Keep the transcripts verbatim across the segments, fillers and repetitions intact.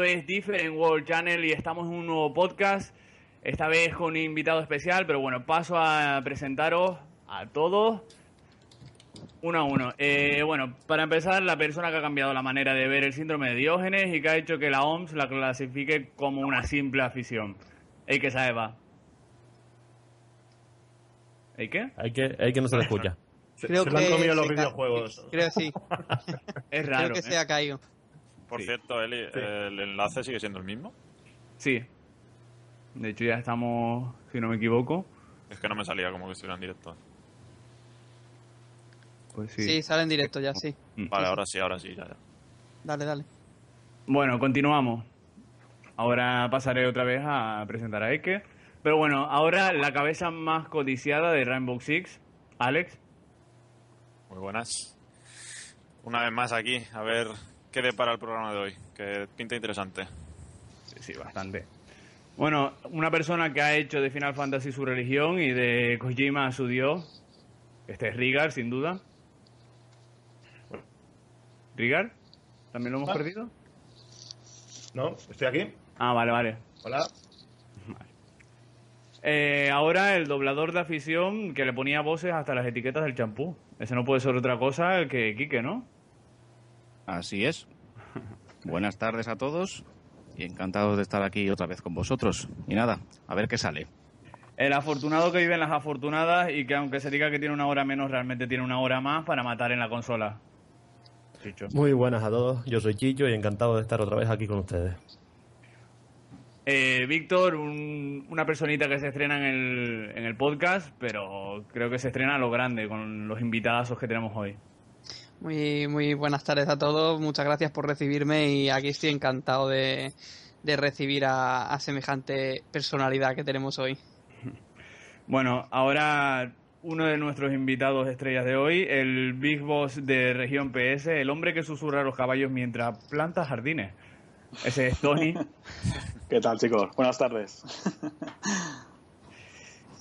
Esto es Different World Channel y estamos en un nuevo podcast, esta vez con un invitado especial, pero bueno, paso a presentaros a todos uno a uno. Eh, bueno, para empezar, la persona que ha cambiado la manera de ver el síndrome de Diógenes y que ha hecho que la O M S la clasifique como una simple afición. ¿El que sabe va? ¿El qué? Hay que, hay que no se le escucha. Se, creo se que lo han comido los videojuegos. Creo que sí. Es raro. Creo que ¿eh? se ha caído. Por sí. cierto, Eli, sí. ¿el enlace sigue siendo el mismo? Sí. De hecho, ya estamos, si no me equivoco. Es que no me salía como que estuviera en directo. Pues sí. Sí, sale en directo ya, sí. Vale, sí, ahora sí, sí ahora sí. Ya, ya. Dale, dale. Bueno, continuamos. Ahora pasaré otra vez a presentar a Eke. Pero bueno, ahora la cabeza más codiciada de Rainbow Six, Alex. Muy buenas. Una vez más aquí, a ver... ¿Qué depara el programa de hoy? Que pinta interesante. Sí, sí, bastante. Bueno, una persona que ha hecho de Final Fantasy su religión y de Kojima su dios. Este es Rigar, sin duda. ¿Rigar? ¿También lo hemos ah. perdido? No, estoy aquí. Ah, vale, vale. Hola. Vale. Eh, ahora el doblador de afición que le ponía voces hasta las etiquetas del champú. Ese no puede ser otra cosa que Quique, ¿no? Así es. Buenas tardes a todos y encantados de estar aquí otra vez con vosotros. Y nada, a ver qué sale. El afortunado que vive en las afortunadas y que aunque se diga que tiene una hora menos, realmente tiene una hora más para matar en la consola. Chicho. Muy buenas a todos, yo soy Chicho y encantado de estar otra vez aquí con ustedes. Eh, Víctor, un, una personita que se estrena en el, en el podcast, pero creo que se estrena a lo grande con los invitadazos que tenemos hoy. Muy, muy buenas tardes a todos, muchas gracias por recibirme y aquí estoy encantado de, de recibir a, a semejante personalidad que tenemos hoy. Bueno, ahora uno de nuestros invitados estrellas de hoy, el Big Boss de Región P S, el hombre que susurra a los caballos mientras planta jardines. Ese es Tony. ¿Qué tal, chicos? Buenas tardes.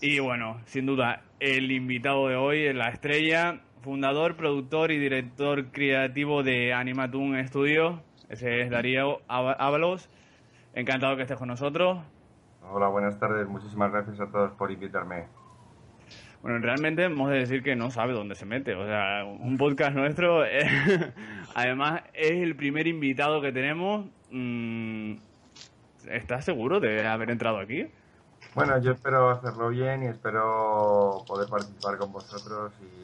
Y bueno, sin duda, el invitado de hoy, la estrella... Fundador, productor y director creativo de Animatoon Studio. Ese es Darío Ávalos. Encantado que estés con nosotros. Hola, buenas tardes. Muchísimas gracias a todos por invitarme. Bueno, realmente hemos de decir que no sabe dónde se mete. O sea, un podcast nuestro. Es... Además, es el primer invitado que tenemos. ¿Estás seguro de haber entrado aquí? Bueno, yo espero hacerlo bien y espero poder participar con vosotros y...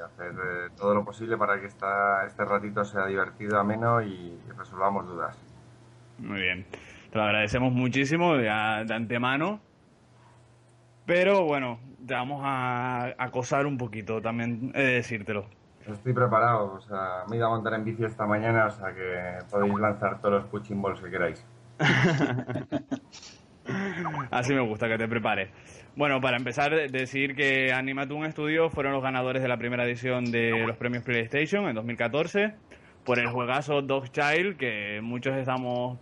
hacer eh, todo lo posible para que esta, este ratito sea divertido, ameno y, y resolvamos dudas. Muy bien, te lo agradecemos muchísimo de, a, de antemano, pero bueno, te vamos a acosar un poquito, también he de decírtelo. Estoy preparado, o sea, me he ido a montar en bici esta mañana, o sea que podéis lanzar todos los punching balls que queráis. Así me gusta, que te prepares. Bueno, para empezar, decir que Animatoon Studio fueron los ganadores de la primera edición de los Premios PlayStation en dos mil catorce por el juegazo Dog Child, que muchos estamos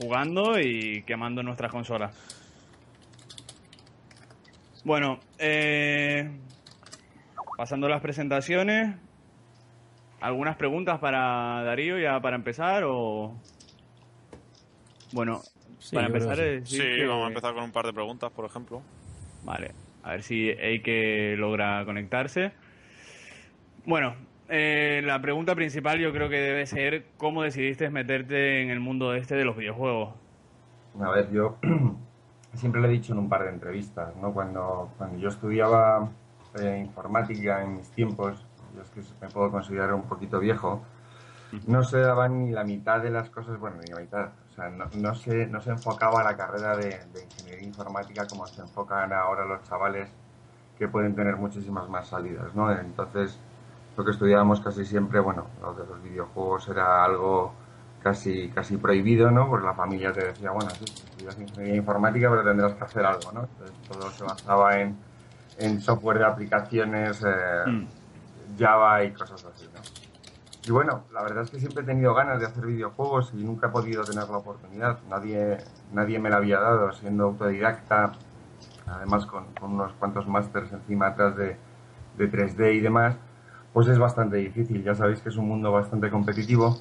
jugando y quemando nuestras consolas. Bueno, eh, pasando a las presentaciones, ¿algunas preguntas para Darío ya para empezar? O bueno... Sí, para empezar, sí, que... vamos a empezar con un par de preguntas, por ejemplo. Vale, a ver si Eike logra conectarse. Bueno, eh, la pregunta principal yo creo que debe ser ¿cómo decidiste meterte en el mundo este de los videojuegos? A ver, yo siempre lo he dicho en un par de entrevistas, ¿no? Cuando, cuando yo estudiaba eh, informática en mis tiempos, yo es que me puedo considerar un poquito viejo, no se daba ni la mitad de las cosas, bueno, ni la mitad, o sea, no, no, se, no se enfocaba a la carrera de, de ingeniería informática como se enfocan ahora los chavales que pueden tener muchísimas más salidas, ¿no? Entonces, lo que estudiábamos casi siempre, bueno, lo de los videojuegos era algo casi casi prohibido, ¿no? Pues la familia te decía, bueno, sí, estudias ingeniería informática, pero tendrás que hacer algo, ¿no? Entonces, todo se basaba en, en software de aplicaciones, eh, mm. Java y cosas así, ¿no? Y bueno, la verdad es que siempre he tenido ganas de hacer videojuegos y nunca he podido tener la oportunidad. Nadie nadie me la había dado, siendo autodidacta, además con, con unos cuantos másters encima atrás de, de tres D y demás, pues es bastante difícil. Ya sabéis que es un mundo bastante competitivo.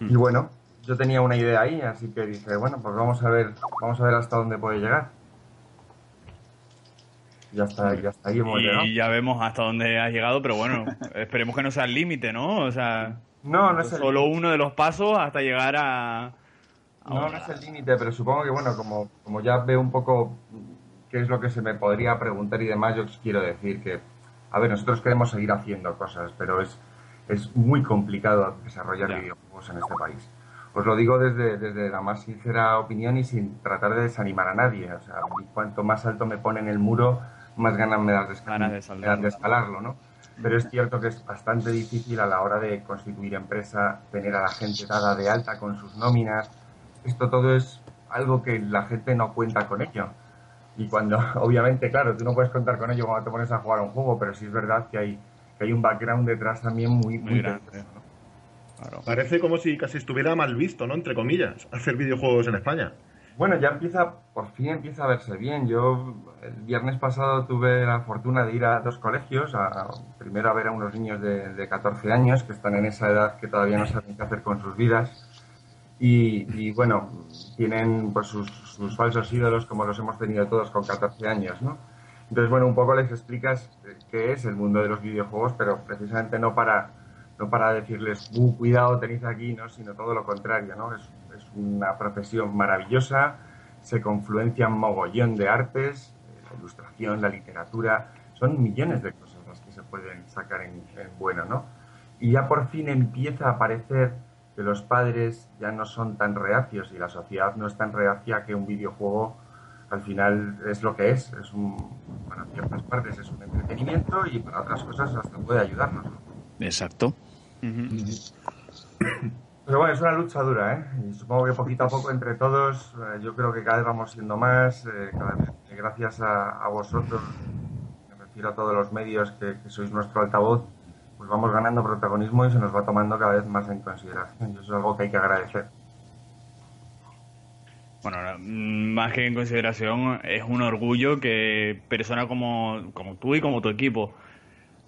Y bueno, yo tenía una idea ahí, así que dije, bueno, pues vamos a ver, vamos a ver hasta dónde puede llegar. Ya está, ya está aquí hemos llegado. Y ya vemos hasta dónde has llegado, pero bueno, esperemos que no sea el límite, ¿no? O sea, no, no es solo el... uno de los pasos hasta llegar a... a no, una... no es el límite, pero supongo que, bueno, como, como ya veo un poco qué es lo que se me podría preguntar y demás, yo quiero decir que, a ver, nosotros queremos seguir haciendo cosas, pero es, es muy complicado desarrollar ya. videojuegos en este país. Os lo digo desde, desde la más sincera opinión y sin tratar de desanimar a nadie. O sea, cuanto más alto me ponen el muro, más ganas me das de, escal- ganas de, saldar, me das de escalarlo, ¿no? Pero es cierto que es bastante difícil a la hora de constituir empresa, tener a la gente dada de alta con sus nóminas. Esto todo es algo que la gente no cuenta con ello. Y cuando, obviamente, claro, tú no puedes contar con ello cuando te pones a jugar a un juego, pero sí es verdad que hay, que hay un background detrás también muy, muy, muy grande, ¿no? Claro. Parece como si casi estuviera mal visto, ¿no? Entre comillas, hacer videojuegos en España. Bueno, ya empieza, por fin empieza a verse bien. Yo el viernes pasado tuve la fortuna de ir a dos colegios, a, a, primero a ver a unos niños de, de catorce años que están en esa edad que todavía no saben qué hacer con sus vidas y, y bueno, tienen pues sus, sus falsos ídolos como los hemos tenido todos con catorce años, ¿no? Entonces, bueno, un poco les explicas qué es el mundo de los videojuegos, pero precisamente no para, no para decirles, uh, cuidado, tenéis aquí, ¿no? Sino todo lo contrario, ¿no? Es, es una profesión maravillosa, se confluencian mogollón de artes, la ilustración, la literatura, son millones de cosas las que se pueden sacar en, en bueno, ¿no? Y ya por fin empieza a aparecer que los padres ya no son tan reacios y la sociedad no es tan reacia que un videojuego al final es lo que es, es un, para ciertas partes es un entretenimiento y para otras cosas hasta puede ayudarnos, ¿no? Exacto. Uh-huh. Pero bueno, es una lucha dura, ¿eh? Y supongo que poquito a poco entre todos, eh, yo creo que cada vez vamos siendo más, eh, cada vez, gracias a, a vosotros, me refiero a todos los medios que, que sois nuestro altavoz, pues vamos ganando protagonismo y se nos va tomando cada vez más en consideración. Eso es algo que hay que agradecer. Bueno, más que en consideración, es un orgullo que personas como, como tú y como tu equipo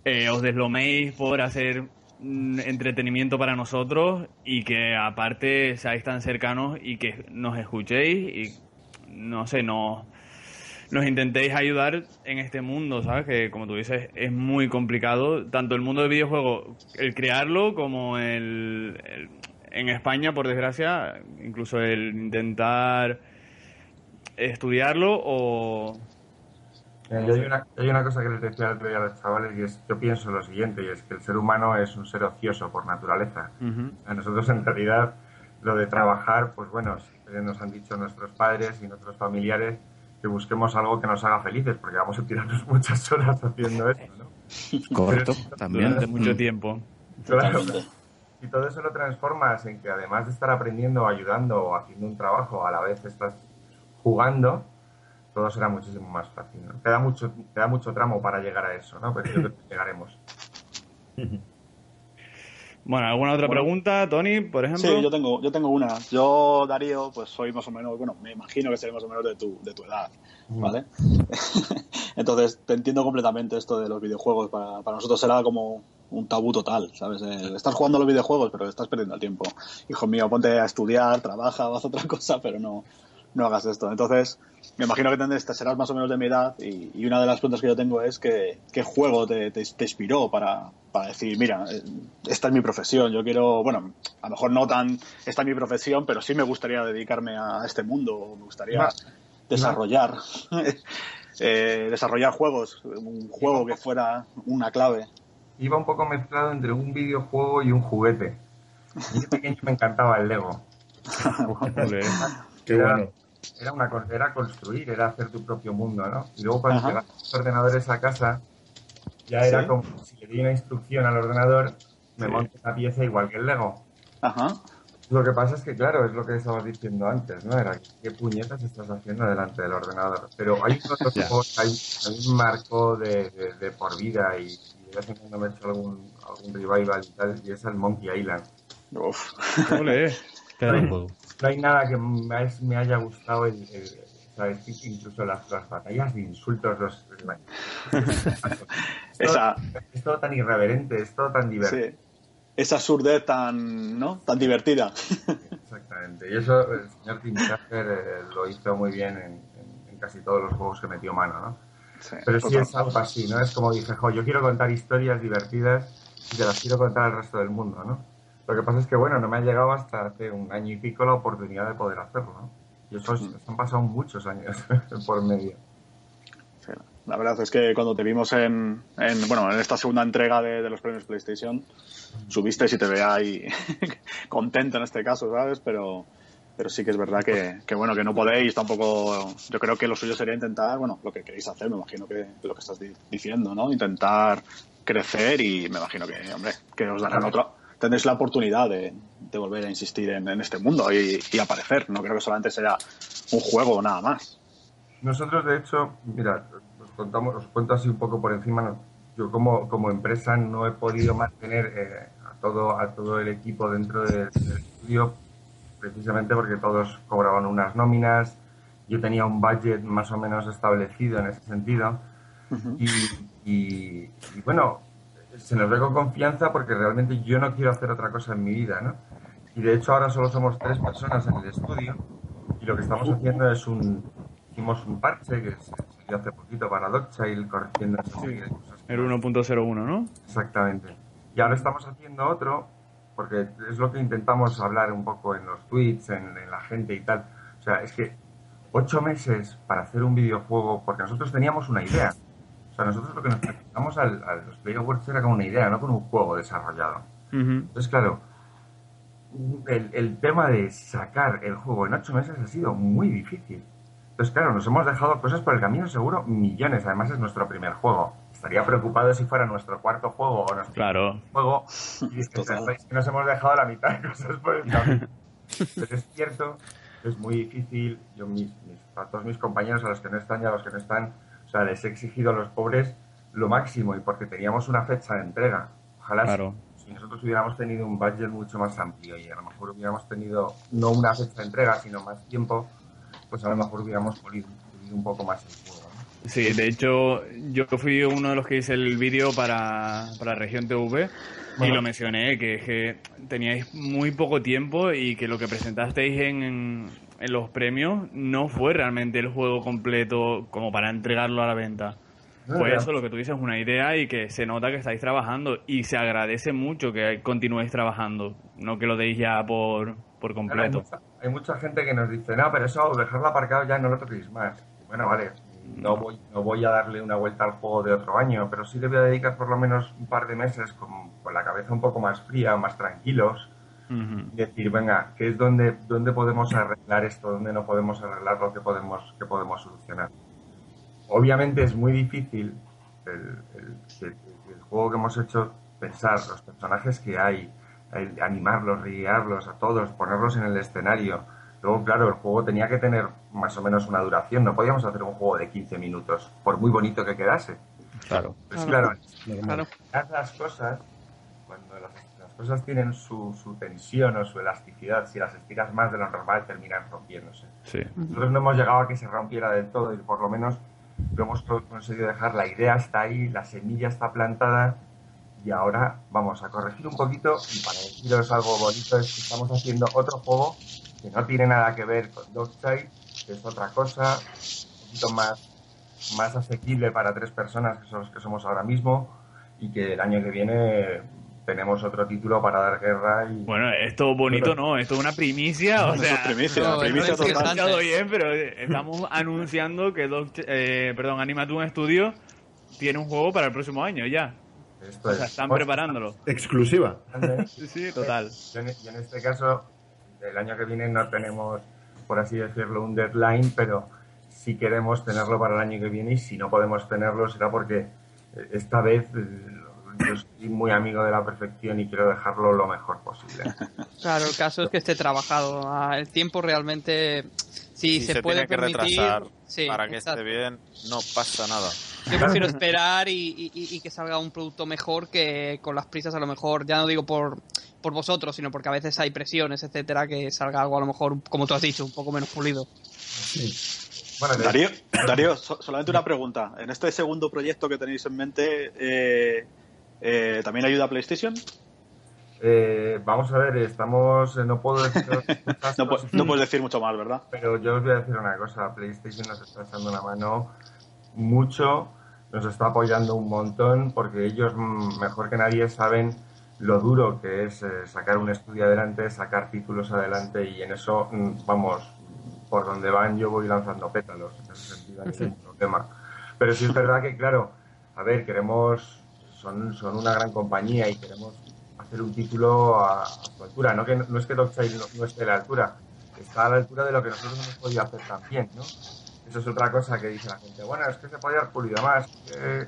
eh, os desloméis por hacer entretenimiento para nosotros y que aparte seáis tan cercanos y que nos escuchéis y no sé, nos, nos intentéis ayudar en este mundo, ¿sabes? Que como tú dices es muy complicado, tanto el mundo de videojuegos, el crearlo como el, el en España, por desgracia, incluso el intentar estudiarlo o... Yo hay una, hay una cosa que les decía el otro día a los chavales y es, yo pienso lo siguiente, y es que el ser humano es un ser ocioso por naturaleza. Uh-huh. A nosotros en realidad lo de trabajar, pues bueno, nos han dicho nuestros padres y nuestros familiares que busquemos algo que nos haga felices, porque vamos a tirarnos muchas horas haciendo eso, ¿no? Correcto, pero, también de mucho tiempo. Claro, y todo eso lo transformas en que además de estar aprendiendo, ayudando o haciendo un trabajo, a la vez estás jugando. Todo será muchísimo más fácil, ¿no? Te da mucho, te da mucho tramo para llegar a eso, ¿no? Pero yo creo que llegaremos. Bueno, ¿alguna otra bueno, pregunta, Tony, por ejemplo? Sí, yo tengo, yo tengo una. Yo, Darío, pues soy más o menos, bueno, me imagino que seré más o menos de tu, de tu edad, ¿vale? Entonces, te entiendo completamente esto de los videojuegos. Para, para nosotros será como un tabú total, ¿sabes? Eh, estás jugando a los videojuegos, pero estás perdiendo el tiempo. Hijo mío, ponte a estudiar, trabaja, haz otra cosa, pero no... no hagas esto. Entonces, me imagino que tendrás, serás más o menos de mi edad y, y una de las preguntas que yo tengo es que, ¿qué juego te, te, te inspiró para, para decir, mira, esta es mi profesión, yo quiero, bueno, a lo mejor no tan, esta es mi profesión, pero sí me gustaría dedicarme a este mundo, o me gustaría no, desarrollar, no. eh, desarrollar juegos, un juego que fuera una clave. Iba un poco mezclado entre un videojuego y un juguete. Yo pequeño me encantaba el Lego. Qué era, bueno. Era una era construir, era hacer tu propio mundo, ¿no? Y luego cuando llegaban los ordenadores a casa, ya era ¿sí? como si le di una instrucción al ordenador, me sí. monto una pieza igual que el Lego. Ajá. Lo que pasa es que, claro, es lo que estabas diciendo antes, ¿no? Era, ¿qué puñetas estás haciendo delante del ordenador? Pero hay otros juegos, hay, hay un marco de, de, de por vida y, y de vez en cuando me he hecho algún, algún revival y tal, y es el Monkey Island. Uf. ¿Cómo le es? No hay nada que me haya gustado, el, el, ¿sabes? Incluso las, las batallas de insultos. Los, es, todo, es todo tan irreverente, es todo tan divertido. Sí. Esa surdez tan, ¿no? tan divertida. Exactamente. Exactamente. Y eso el señor Tim Schafer eh, lo hizo muy bien en, en casi todos los juegos que metió mano, ¿no? Sí, pero sí es algo así, ¿no? Es como dije, jo, yo quiero contar historias divertidas y te las quiero contar al resto del mundo, ¿no? Lo que pasa es que, bueno, no me ha llegado hasta hace un año y pico la oportunidad de poder hacerlo, ¿no? Y eso es, han pasado muchos años por medio. Sí, la verdad es que cuando te vimos en, en bueno, en esta segunda entrega de, de los premios PlayStation, subiste y te veía ahí contento en este caso, ¿sabes? Pero... Pero sí que es verdad que, que, bueno, que no podéis tampoco... Yo creo que lo suyo sería intentar, bueno, lo que queréis hacer, me imagino que lo que estás di- diciendo, ¿no? Intentar crecer y me imagino que, hombre, que os darán otra... Tendréis la oportunidad de, de volver a insistir en, en este mundo y, y aparecer. No creo que solamente sea un juego o nada más. Nosotros, de hecho, mira, os, contamos, os cuento así un poco por encima. Yo como, como empresa no he podido mantener eh, a, todo, a todo el equipo dentro del de estudio, precisamente porque todos cobraban unas nóminas, yo tenía un budget más o menos establecido en ese sentido, uh-huh. y, y, y bueno, se nos ve con confianza porque realmente yo no quiero hacer otra cosa en mi vida, ¿no? Y de hecho ahora solo somos tres personas en el estudio y lo que estamos haciendo es un... Hicimos un parche que salió hace poquito para Dog Child, corrigiendo... Sí, era uno punto cero uno, ¿no? Exactamente. Y ahora estamos haciendo otro... porque es lo que intentamos hablar un poco en los tweets, en, en la gente y tal. O sea, es que ocho meses para hacer un videojuego, porque nosotros teníamos una idea. O sea, nosotros lo que nos presentamos a los Play Awards era con una idea, no con un juego desarrollado. Uh-huh. Entonces, claro, el, el tema de sacar el juego en ocho meses ha sido muy difícil. Entonces, claro, nos hemos dejado cosas por el camino, seguro, millones. Además, es nuestro primer juego. Estaría preocupado si fuera nuestro cuarto juego o nuestro claro. juego. Y es que nos hemos dejado la mitad de cosas por el camino. Pero es cierto, es muy difícil. Yo mis, mis, a todos mis compañeros, a los que no están y a los que no están, o sea, les he exigido a los pobres lo máximo y porque teníamos una fecha de entrega. Ojalá claro. si, si nosotros hubiéramos tenido un budget mucho más amplio y a lo mejor hubiéramos tenido no una fecha de entrega, sino más tiempo, pues a lo mejor hubiéramos pulido un poco más el juego, ¿no? Sí, de hecho, yo fui uno de los que hice el vídeo para, para Región T V bueno. y lo mencioné, que es que teníais muy poco tiempo y que lo que presentasteis en, en, en los premios no fue realmente el juego completo como para entregarlo a la venta. Fue pues eso, lo que tú dices, una idea y que se nota que estáis trabajando y se agradece mucho que continuéis trabajando, no que lo deis ya por, por completo. Claro, hay mucha gente que nos dice, no, pero eso, dejarlo aparcado ya no lo toquéis más. Bueno, vale, no voy, no voy a darle una vuelta al juego de otro año, pero sí le voy a dedicar por lo menos un par de meses con, con la cabeza un poco más fría, más tranquilos, uh-huh. y decir, venga, ¿qué es donde, donde podemos arreglar esto? ¿Dónde no podemos arreglarlo? ¿Qué podemos, qué podemos solucionar? Obviamente es muy difícil el, el, el juego que hemos hecho, pensar los personajes que hay, animarlos, guiarlos a todos, ponerlos en el escenario. Luego, claro, el juego tenía que tener más o menos una duración. No podíamos hacer un juego de quince minutos, por muy bonito que quedase. Claro. Pues claro, claro. las cosas, cuando las, las cosas tienen su, su tensión o su elasticidad, si las estiras más de lo normal, terminan rompiéndose. Sí. Nosotros no hemos llegado a que se rompiera del todo y por lo menos lo hemos conseguido dejar. La idea está ahí, la semilla está plantada. Y ahora vamos a corregir un poquito y para deciros algo bonito es que estamos haciendo otro juego que no tiene nada que ver con Dog Child, que es otra cosa, un poquito más, más asequible para tres personas que son los que somos ahora mismo y que el año que viene tenemos otro título para dar guerra. Y... Bueno, esto bonito pero... no, esto es una primicia, o no, sea, primicia, no, primicia no, total. Está bien, pero estamos anunciando que Dog, eh, perdón, Animatoon Studio tiene un juego para el próximo año ya. Esto o sea, están es, preparándolo. Exclusiva. Sí, sí, total. Y en, y en este caso, el año que viene no tenemos, por así decirlo, un deadline, pero sí queremos tenerlo para el año que viene y si no podemos tenerlo será porque esta vez yo soy muy amigo de la perfección y quiero dejarlo lo mejor posible. Claro, el caso es que esté trabajado. Ah, el tiempo realmente, si, si se, se puede tiene permitir, que retrasar sí, para que exacto. esté bien, no pasa nada. Yo prefiero esperar y, y, y que salga un producto mejor que con las prisas a lo mejor, ya no digo por, por vosotros, sino porque a veces hay presiones, etcétera, que salga algo a lo mejor, como tú has dicho, un poco menos pulido. Sí. Bueno, te... Darío, Darío so- solamente una pregunta. En este segundo proyecto que tenéis en mente, eh, eh, ¿también ayuda a PlayStation? Eh, vamos a ver, estamos... No puedo decir... no, puedes, no puedes decir mucho más, ¿verdad? Pero yo os voy a decir una cosa. PlayStation nos está echando la mano mucho, nos está apoyando un montón, porque ellos mejor que nadie saben lo duro que es eh, sacar un estudio adelante, sacar títulos adelante, y en eso, vamos, por donde van yo voy lanzando pétalos. En ese sentido, sí. Ningún problema. Pero sí es verdad que, claro, a ver, queremos... Son, son una gran compañía y queremos... hacer un título a, a su altura, no, que, no es que Dog Child no, no esté a la altura, está a la altura de lo que nosotros hemos podido hacer también, ¿no? Eso es otra cosa que dice la gente, bueno, es que se podía haber pulido más, eh,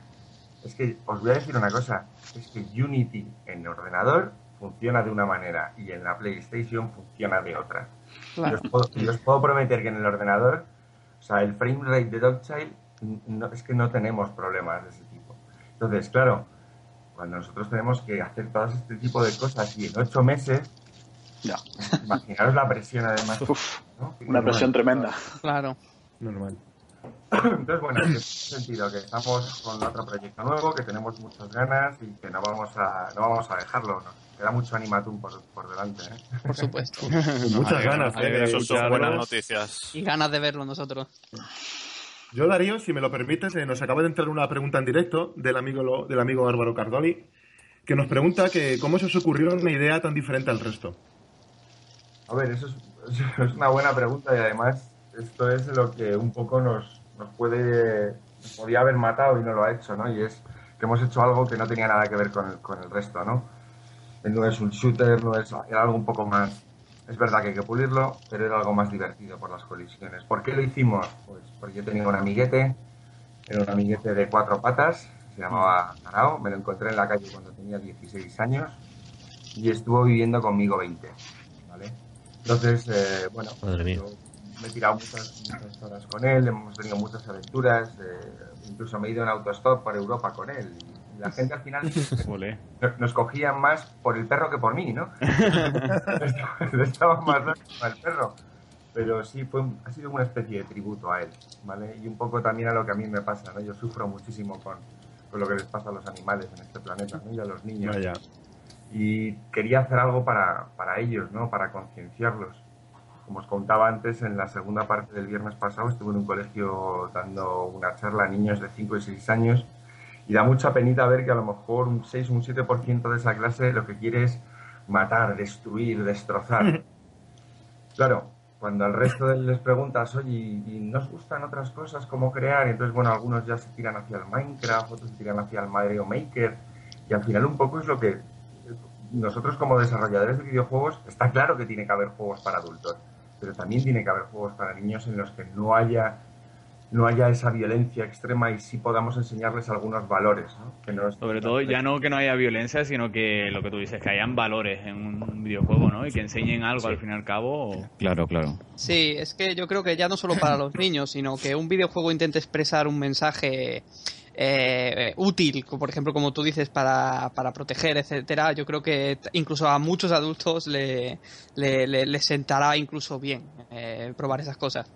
es que os voy a decir una cosa, es que Unity en ordenador funciona de una manera y en la PlayStation funciona de otra. Claro. Yo, os puedo, yo os puedo prometer que en el ordenador, o sea, el frame rate de Dog Child, no, es que no tenemos problemas de ese tipo. Entonces, claro, cuando nosotros tenemos que hacer todo este tipo de cosas y en ocho meses, ya. Imaginaros la presión además. Uf, ¿no? Una normal. Presión tremenda. Claro. Normal. Entonces, bueno, en ese sentido, que estamos con otro proyecto nuevo, que tenemos muchas ganas y que no vamos a no vamos a dejarlo. Nos queda mucho Animatoon por, por delante. ¿eh? Por supuesto. no, muchas hay, ganas. Hay, eh, eso son buenas noticias. Y ganas de verlo nosotros. Yo, Darío, si me lo permites, eh, nos acaba de entrar una pregunta en directo del amigo del amigo Álvaro Cardoli, que nos pregunta que cómo se os ocurrió una idea tan diferente al resto. A ver, eso es, eso es una buena pregunta y además esto es lo que un poco nos, nos puede nos podía haber matado y no lo ha hecho, ¿no? Y es que hemos hecho algo que no tenía nada que ver con el, con el resto, ¿no? No es un shooter, no es, era algo un poco más... Es verdad que hay que pulirlo, pero era algo más divertido por las colisiones. ¿Por qué lo hicimos? Pues porque yo tenía un amiguete, era un amiguete de cuatro patas, se llamaba Tarao, me lo encontré en la calle cuando tenía dieciséis años y estuvo viviendo conmigo veinte, ¿vale? Entonces, eh, bueno, yo me he tirado muchas, muchas horas con él, hemos tenido muchas aventuras, eh, incluso me he ido en autostop por Europa con él. La gente al final nos cogía más por el perro que por mí, ¿no? Estaba más loco para el perro. Pero sí, fue un, ha sido una especie de tributo a él, ¿vale? Y un poco también a lo que a mí me pasa, ¿no? Yo sufro muchísimo con, con lo que les pasa a los animales en este planeta, ¿no? Y a los niños. Vaya. Y quería hacer algo para, para ellos, ¿no? Para concienciarlos. Como os contaba antes, en la segunda parte del viernes pasado estuve en un colegio dando una charla a niños de cinco y seis años. Y da mucha penita ver que a lo mejor un seis o un siete por ciento de esa clase lo que quiere es matar, destruir, destrozar. Claro, cuando al resto de les preguntas, oye, ¿y nos gustan otras cosas? ¿Cómo crear? Entonces, bueno, algunos ya se tiran hacia el Minecraft, otros se tiran hacia el Mario Maker. Y al final un poco es lo que nosotros como desarrolladores de videojuegos, está claro que tiene que haber juegos para adultos, pero también tiene que haber juegos para niños en los que no haya... no haya esa violencia extrema y sí podamos enseñarles algunos valores, ¿no? Que no es... Sobre todo ya no que no haya violencia, sino que lo que tú dices, que hayan valores en un videojuego, ¿no? Y que enseñen algo, sí. Al fin y al cabo. O... Claro, claro. Sí, es que yo creo que ya no solo para los niños, sino que un videojuego intente expresar un mensaje eh, útil, por ejemplo, como tú dices, para, para proteger, etcétera. Yo creo que incluso a muchos adultos le, le, le, le sentará incluso bien eh, probar esas cosas.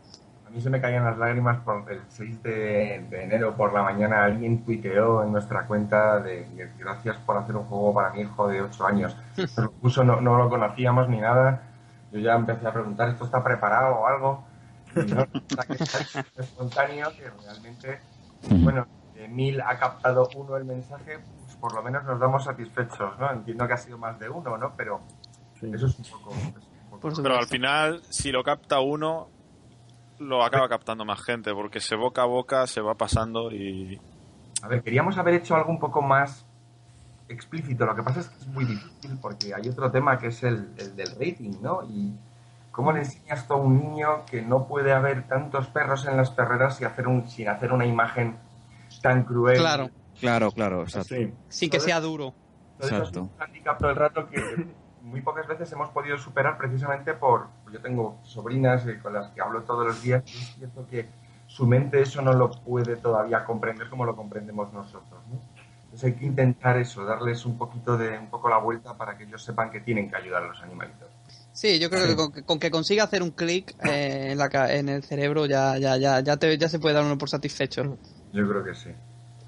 A mí se me caían las lágrimas por el seis de enero por la mañana. Alguien tuiteó en nuestra cuenta de gracias por hacer un juego para mi hijo de ocho años. Incluso no, no lo conocíamos ni nada. Yo ya empecé a preguntar, ¿esto está preparado o algo? Y no, está que está espontáneo, que realmente, bueno, de mil ha captado uno el mensaje, pues por lo menos nos damos satisfechos, ¿no? Entiendo que ha sido más de uno, ¿no? Pero sí. Eso es un poco... Es un poco... Pero al final, si lo capta uno... lo acaba captando más gente, porque se boca a boca se va pasando y... A ver, queríamos haber hecho algo un poco más explícito, lo que pasa es que es muy difícil porque hay otro tema que es el, el del rating, ¿no? Y cómo le enseñas tú a un niño que no puede haber tantos perros en las perreras y hacer un, sin hacer una imagen tan cruel. Claro, claro, claro, exacto. Así. Sin que sea duro. Exacto. Es un handicap todo el rato que... muy pocas veces hemos podido superar precisamente por... Yo tengo sobrinas con las que hablo todos los días y es cierto que su mente eso no lo puede todavía comprender como lo comprendemos nosotros, ¿no? Entonces hay que intentar eso, darles un poquito de... un poco la vuelta para que ellos sepan que tienen que ayudar a los animalitos. Sí, yo creo que con, con que consiga hacer un clic eh, en, la, en el cerebro ya ya ya ya, te, ya se puede dar uno por satisfecho. Yo creo que sí.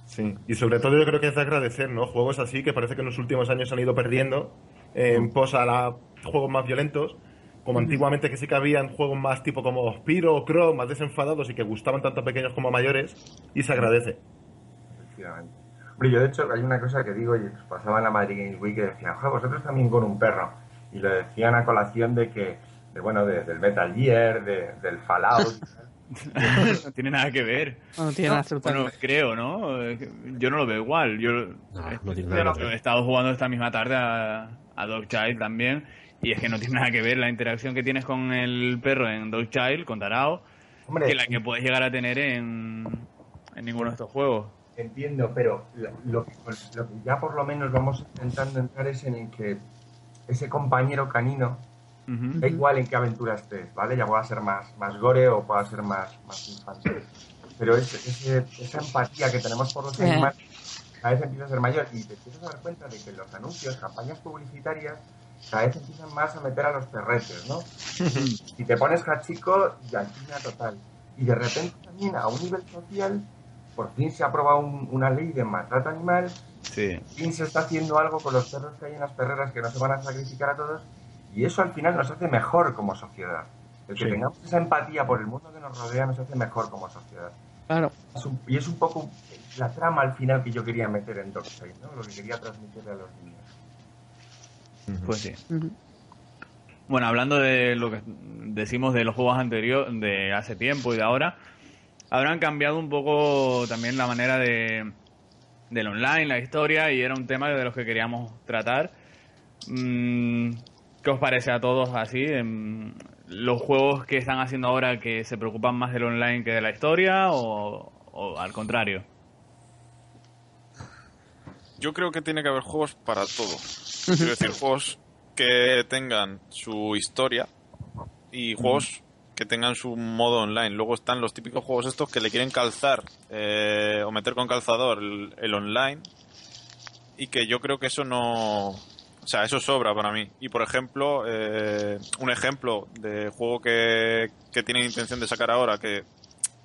Sí, y sobre todo yo creo que es de agradecer, ¿no? Juegos así que parece que en los últimos años han ido perdiendo... eh, en pos a la, juegos más violentos, como antiguamente, que sí que habían juegos más tipo como Spyro o Crow, más desenfadados y que gustaban tanto a pequeños como a mayores, y se agradece. Efectivamente. Pero yo, de hecho, hay una cosa que digo, y pasaba en la Madrid Games Week, que decían, joder, vosotros también con un perro, y lo decían a colación de que, de, bueno, de, del Metal Gear, de, del Fallout... No tiene nada que ver. No tiene nada, no, bueno, creo, ¿no? Yo no lo veo igual. Yo no, no tiene nada que ver. He estado jugando esta misma tarde a, a Dog Child también, y es que no tiene nada que ver la interacción que tienes con el perro en Dog Child, con Tarao, hombre, que la que puedes llegar a tener en, en ninguno de estos juegos. Entiendo, pero lo, pues, lo que ya por lo menos vamos intentando entrar es en el que ese compañero canino... Da igual en qué aventura estés, ¿vale? Ya pueda ser más, más gore o pueda ser más, más infantil. Pero es, es, esa empatía que tenemos por los animales cada vez empieza a ser mayor. Y te empiezas a dar cuenta de que los anuncios, campañas publicitarias, cada vez empiezan más a meter a los perretes, ¿no? Y te pones cachico y alquimia total. Y de repente también a un nivel social, por fin se ha aprobado un, una ley de maltrato animal. Sí. Por fin se está haciendo algo con los perros que hay en las perreras, que no se van a sacrificar a todos. Y eso al final nos hace mejor como sociedad. El que sí. tengamos esa empatía por el mundo que nos rodea nos hace mejor como sociedad. Claro. Es un, y es un poco la trama al final que yo quería meter en Dog Child, ¿no? Lo que quería transmitirle a los niños. Pues sí. Uh-huh. Bueno, hablando de lo que decimos de los juegos anteriores, de hace tiempo y de ahora, habrán cambiado un poco también la manera de del online, la historia, y era un tema de los que queríamos tratar. Mm. ¿Qué os parece a todos así? ¿Los juegos que están haciendo ahora que se preocupan más del online que de la historia o, o al contrario? Yo creo que tiene que haber juegos para todo. Quiero decir, juegos que tengan su historia y juegos que tengan su modo online. Luego están los típicos juegos estos que le quieren calzar eh, o meter con calzador el, el online, y que yo creo que eso no... O sea, eso sobra para mí. Y, por ejemplo, eh, un ejemplo de juego que, que tienen intención de sacar ahora, que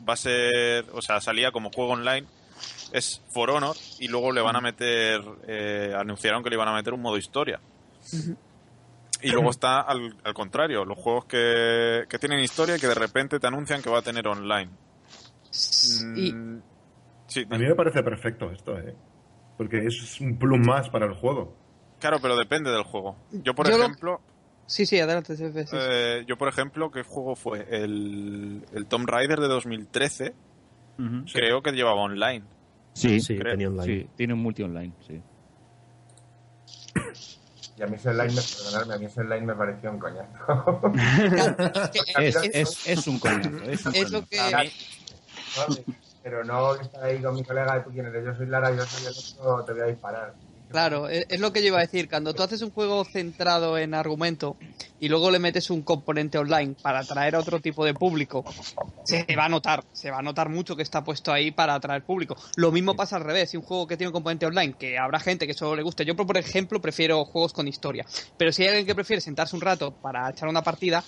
va a ser... O sea, salía como juego online, es For Honor, y luego le van a meter... Eh, anunciaron que le iban a meter un modo historia. Uh-huh. Y luego está al, al contrario, los juegos que, que tienen historia y que de repente te anuncian que va a tener online. Y... Mm, sí, a mí me parece perfecto esto, ¿eh? Porque es un plus más para el juego. Claro, pero depende del juego. Yo, por yo ejemplo... Lo... Sí, sí, adelante. Sí, sí. Eh, yo, por ejemplo, ¿qué juego fue? El, el Tomb Raider de dos mil trece, uh-huh, creo sí. que llevaba online. Sí, sí, tenía online. Sí, tiene un multi-online, sí. Y a mí ese online, me, perdonadme, a mí ese online me pareció un coñazo. es, es, es un coñazo. Es, un es coñazo. Lo que... A mí... Pero no estar ahí con mi colega, tú quién eres, yo soy Lara, yo soy el otro, te voy a disparar. Claro, es lo que yo iba a decir. Cuando tú haces un juego centrado en argumento y luego le metes un componente online para atraer a otro tipo de público, se va a notar, se va a notar mucho que está puesto ahí para atraer público. Lo mismo pasa al revés. Si un juego que tiene un componente online, que habrá gente que solo le guste. Yo, por ejemplo, prefiero juegos con historia. Pero si hay alguien que prefiere sentarse un rato para echar una partida,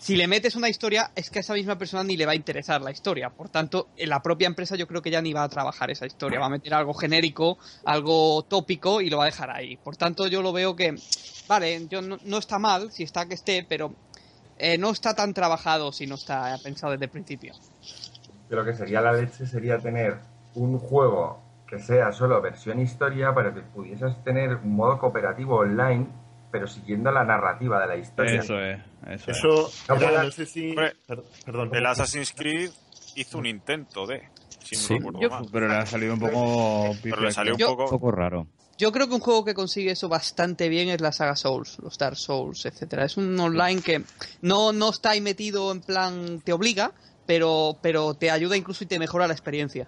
si le metes una historia, es que a esa misma persona ni le va a interesar la historia. Por tanto, la propia empresa yo creo que ya ni va a trabajar esa historia. Va a meter algo genérico, algo tópico y lo va a dejar ahí. Por tanto, yo lo veo que... Vale, yo no, no está mal, si está que esté, pero eh, no está tan trabajado si no está pensado desde el principio. Yo lo que sería la leche sería tener un juego que sea solo versión historia para que pudieses tener un modo cooperativo online, pero siguiendo la narrativa de la historia. Eso es. Eso, eso es. No, pero, no sé si... Perdón. El Assassin's Creed hizo un intento de... Si sí, no yo, pero le ha salido un poco... Pero le salió un poco... Yo, poco raro. Yo creo que un juego que consigue eso bastante bien es la saga Souls, los Dark Souls, etcétera. Es un online que no, no está ahí metido en plan... Te obliga, pero, pero te ayuda incluso y te mejora la experiencia.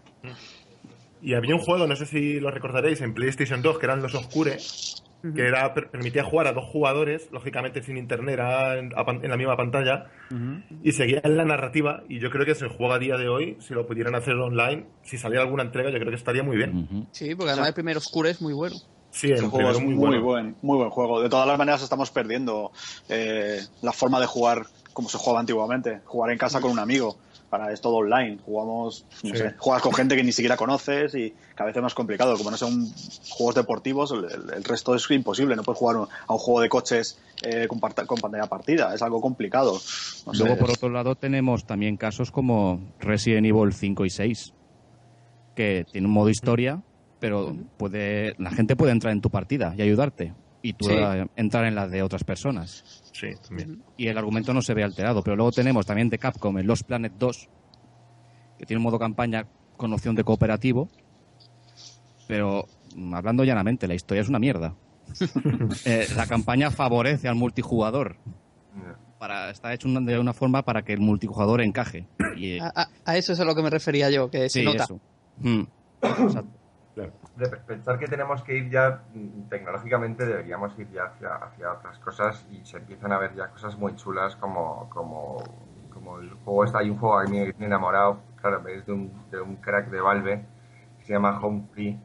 Y había un juego, no sé si lo recordaréis, en PlayStation dos, que eran los Oscures, que era, permitía jugar a dos jugadores, lógicamente sin internet, era en, a, en la misma pantalla, uh-huh, y seguía en la narrativa, y yo creo que si el juego a día de hoy, si lo pudieran hacer online, si saliera alguna entrega, yo creo que estaría muy bien. Uh-huh. Sí, porque además el primer Oscure es muy bueno. Sí, el juego es muy, muy bueno. buen, muy buen juego. De todas las maneras estamos perdiendo eh, la forma de jugar como se jugaba antiguamente, jugar en casa con un amigo. Para es todo online, jugamos, no sí. sé, juegas con gente que ni siquiera conoces y cada vez es más complicado. Como no son juegos deportivos, el, el resto es imposible. No puedes jugar un, a un juego de coches eh, con, parta, con pantalla partida, es algo complicado. No Luego, sé. Por otro lado, tenemos también casos como Resident Evil cinco y seis, que tiene un modo historia, pero puede la gente puede entrar en tu partida y ayudarte. Y tú sí. entrar en las de otras personas. Sí, también. Y el argumento no se ve alterado. Pero luego tenemos también de Capcom el Lost Planet dos, que tiene un modo campaña con opción de cooperativo. Pero, hablando llanamente, la historia es una mierda. eh, la campaña favorece al multijugador. Para, está hecho una, de una forma para que el multijugador encaje. Y, eh, a, a, a eso es a lo que me refería yo, que se sí, nota. Eso. Mm. Exacto. Claro. De pensar que tenemos que ir ya tecnológicamente, deberíamos ir ya hacia, hacia otras cosas, y se empiezan a ver ya cosas muy chulas como como, como el juego está. Hay un juego que me he enamorado, claro, es de un, de un crack de Valve que se llama Humphrey,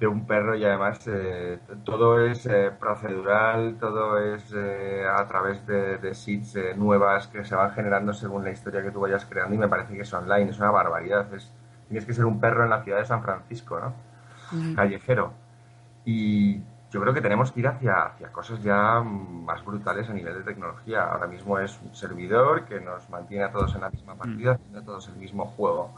de un perro, y además eh, todo es eh, procedural, todo es eh, a través de, de seeds eh, nuevas que se van generando según la historia que tú vayas creando, y me parece que es online, es una barbaridad. Es, tienes que ser un perro en la ciudad de San Francisco, ¿no? Callejero. Y yo creo que tenemos que ir hacia, hacia cosas ya más brutales a nivel de tecnología. Ahora mismo es un servidor que nos mantiene a todos en la misma partida, haciendo todos el mismo juego.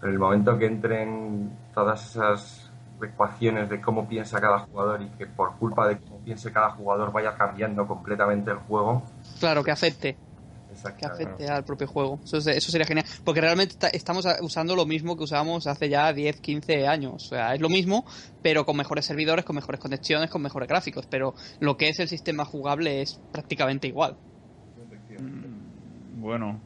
Pero el momento que entren todas esas ecuaciones de cómo piensa cada jugador y que por culpa de cómo piense cada jugador vaya cambiando completamente el juego... Claro, que afecte. Que afecte al propio juego. Eso, eso sería genial. Porque realmente t- estamos usando lo mismo que usábamos hace ya diez, quince años. O sea, es lo mismo, pero con mejores servidores, con mejores conexiones, con mejores gráficos. Pero lo que es el sistema jugable es prácticamente igual. Bueno,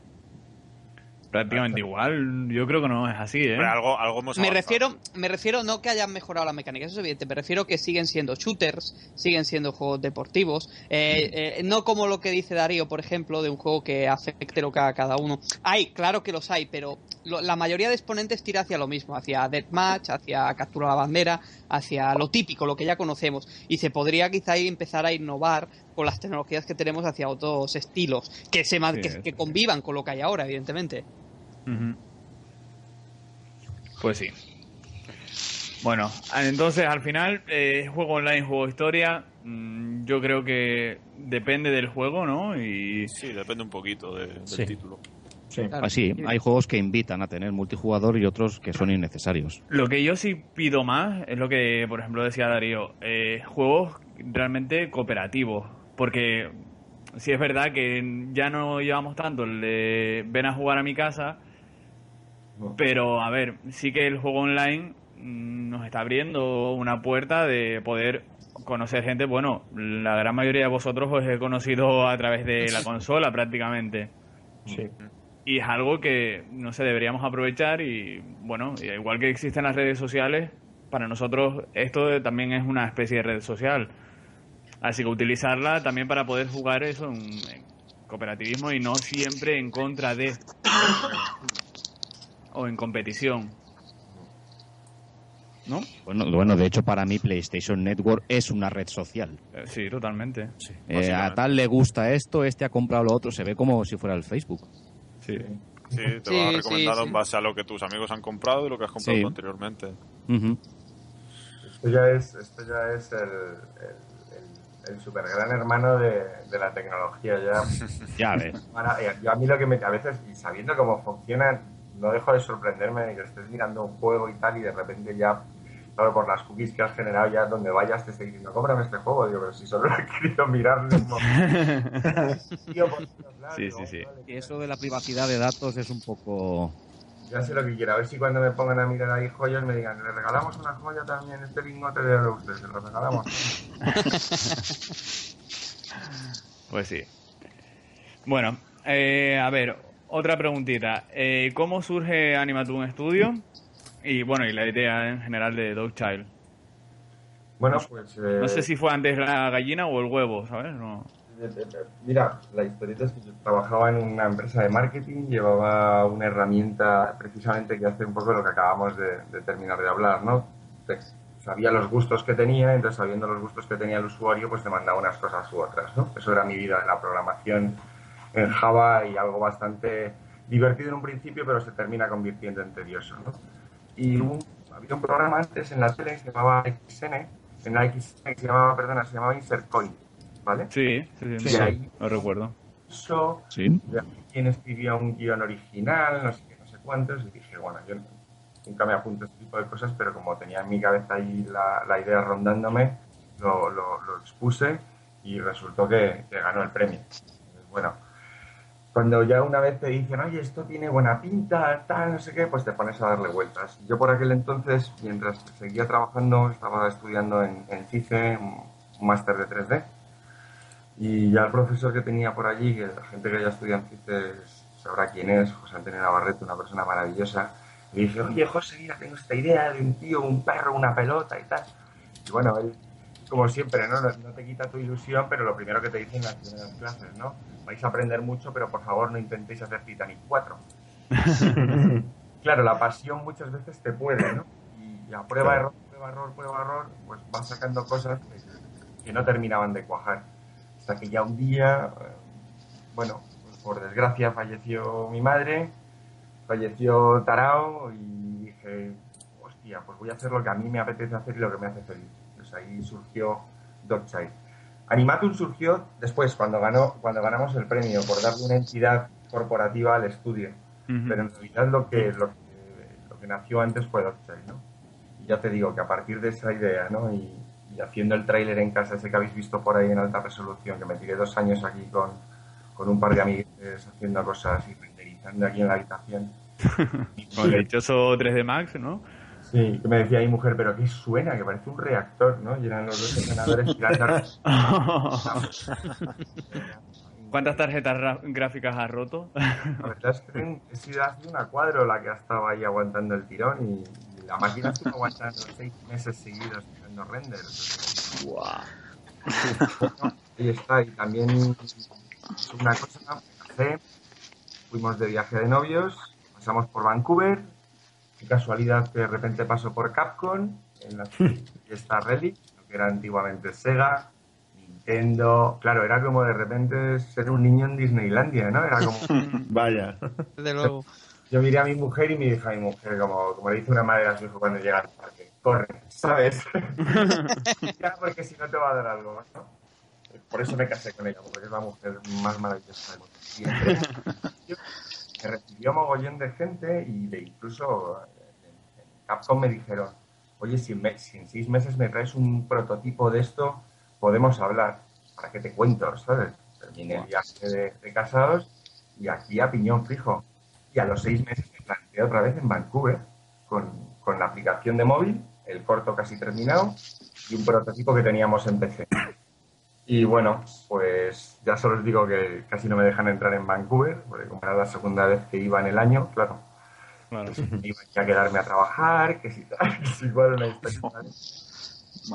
prácticamente igual. Yo creo que no es así, ¿eh? Pero algo, algo hemos me refiero, me refiero no que hayan mejorado las mecánicas, eso es evidente. Me refiero que siguen siendo shooters, siguen siendo juegos deportivos. Eh, eh, no como lo que dice Darío, por ejemplo, de un juego que afecte lo que haga cada uno. Hay, claro que los hay, pero lo, la mayoría de exponentes tira hacia lo mismo, hacia deathmatch, hacia captura la bandera, hacia lo típico, lo que ya conocemos. Y se podría quizá empezar a innovar con las tecnologías que tenemos hacia otros estilos que se sí, que, que convivan con lo que hay ahora, evidentemente. Uh-huh. Pues sí. Bueno, entonces al final eh, juego online, juego historia, mmm, yo creo que depende del juego, ¿no? Y sí, depende un poquito de, del sí. título. Sí. Claro. Así, hay juegos que invitan a tener multijugador y otros que son innecesarios. Lo que yo sí pido más es lo que, por ejemplo, decía Darío, eh, juegos realmente cooperativos, porque sí es verdad que ya no llevamos tanto el de ven a jugar a mi casa, pero a ver, sí que el juego online nos está abriendo una puerta de poder conocer gente. Bueno, la gran mayoría de vosotros os he conocido a través de la consola prácticamente. Sí. Y es algo que, no sé, deberíamos aprovechar. Y bueno, igual que existen las redes sociales, para nosotros esto también es una especie de red social. Así que utilizarla también para poder jugar eso en, en cooperativismo y no siempre en contra de o en competición, ¿no? Bueno, bueno, de hecho para mí PlayStation Network es una red social. Sí, totalmente. Sí, eh, a tal le gusta esto, este ha comprado lo otro, se ve como si fuera el Facebook. Sí, sí te sí, lo has recomendado sí, sí. en base a lo que tus amigos han comprado y lo que has comprado sí. anteriormente. Uh-huh. Esto ya es, esto ya es el... el... el super gran hermano de, de la tecnología. Ya, ya ves. Ahora, yo a mí lo que me... A veces, y sabiendo cómo funciona, no dejo de sorprenderme que estés mirando un juego y tal, y de repente ya, claro, por las cookies que has generado, ya donde vayas te estoy diciendo, cómprame este juego. Digo, pero si solo lo he querido mirar. Sí, sí, sí. Eso de la privacidad de datos es un poco... Ya sé lo que quiero. A ver si cuando me pongan a mirar ahí joyas me digan, le regalamos una joya también, este lingote de oro, se lo regalamos. Pues sí. Bueno, eh, a ver, otra preguntita. Eh, ¿Cómo surge Animatoon Studio? Y bueno, y la idea en general de Dog Child. Bueno, pues... Eh... No sé si fue antes la gallina o el huevo, ¿sabes? No... Mira, la historieta es que yo trabajaba en una empresa de marketing, llevaba una herramienta precisamente que hace un poco lo que acabamos de, de terminar de hablar, ¿no? Sabía los gustos que tenía, entonces sabiendo los gustos que tenía el usuario, pues te mandaba unas cosas u otras, ¿no? Eso era mi vida en la programación en Java y algo bastante divertido en un principio, pero se termina convirtiendo en tedioso, ¿no? Y un, había un programa antes en la tele que se llamaba X N, en la X N que se llamaba, perdona, se llamaba Insert Coin, ¿vale? Sí, sí, sí, sí, ahí, lo recuerdo. So, sí. Quien escribía un guión original, no sé qué, no sé cuántos, y dije, bueno, yo nunca me apunto a este tipo de cosas, pero como tenía en mi cabeza ahí la, la idea rondándome, lo, lo, lo expuse y resultó que, que ganó el premio. Entonces, bueno, cuando ya una vez te dicen, oye, esto tiene buena pinta, tal, no sé qué, pues te pones a darle vueltas. Yo por aquel entonces, mientras seguía trabajando, estaba estudiando en, en C I C E, un máster de tres D, y ya el profesor que tenía por allí, que la gente que ya estudia en C I C E sabrá quién es, José Antonio Navarrete, una persona maravillosa, le dije, oye, José, mira, tengo esta idea de un tío, un perro, una pelota y tal. Y bueno, él, como siempre, ¿no? No, no te quita tu ilusión, pero lo primero que te dicen las primeras clases, ¿no? Vais a aprender mucho, pero por favor no intentéis hacer Titanic cuatro. Claro, la pasión muchas veces te puede, ¿no? Y a prueba, claro, error, prueba, error, prueba, error, pues vas sacando cosas que, que no terminaban de cuajar. Hasta que ya un día, bueno, pues por desgracia falleció mi madre, falleció Tarao y dije, hostia, pues voy a hacer lo que a mí me apetece hacer y lo que me hace feliz. Pues ahí surgió Dog Child. Animatoon surgió después, cuando ganó, cuando ganamos el premio, por darle una entidad corporativa al estudio. Uh-huh. Pero en realidad lo que, lo que, lo que nació antes fue Dog Child, ¿no? Y ya te digo que a partir de esa idea, ¿no? Y, y haciendo el tráiler en casa, ese que habéis visto por ahí en alta resolución, que me tiré dos años aquí con, con un par de amiguetes haciendo cosas y renderizando aquí en la habitación. Con el dichoso tres D Max, ¿no? Sí, que me decía ahí, mujer, pero ¿qué suena? Que parece un reactor, ¿no? Y eran los dos ordenadores tirando... ¿Cuántas tarjetas gráficas has roto? La verdad es que he sido hace una cuadro la que estaba ahí aguantando el tirón y... La máquina estuvo aguantando seis meses seguidos haciendo renders. ¡Guau! Wow. Bueno, ahí está. Y también una cosa, viajé, fuimos de viaje de novios, pasamos por Vancouver, qué casualidad que de repente pasó por Capcom, en la fiesta Relic, lo que era antiguamente Sega, Nintendo... Claro, era como de repente ser un niño en Disneylandia, ¿no? Era como... Vaya. Desde luego. Yo miré a mi mujer y me dije a mi mujer, como, como le dice una madre a su hijo cuando llega al parque, corre, ¿sabes? Ya, porque si no te va a dar algo, ¿no? Por eso me casé con ella, porque es la mujer más maravillosa del mundo. Y entonces, me recibió mogollón de gente y de incluso en Capcom me dijeron, oye, si, me, si en seis meses me traes un prototipo de esto, podemos hablar, ¿para qué te cuento? ¿Sabes? Terminé el viaje de, de casados y aquí a piñón fijo. Y a los seis meses me planteé otra vez en Vancouver con, con la aplicación de móvil, el corto casi terminado y un prototipo que teníamos en P C. Y bueno, pues ya solo os digo que casi no me dejan entrar en Vancouver, porque como era la segunda vez que iba en el año, claro, bueno, pues, iba a quedarme a trabajar, que si tal, que si igual una historia. Madre.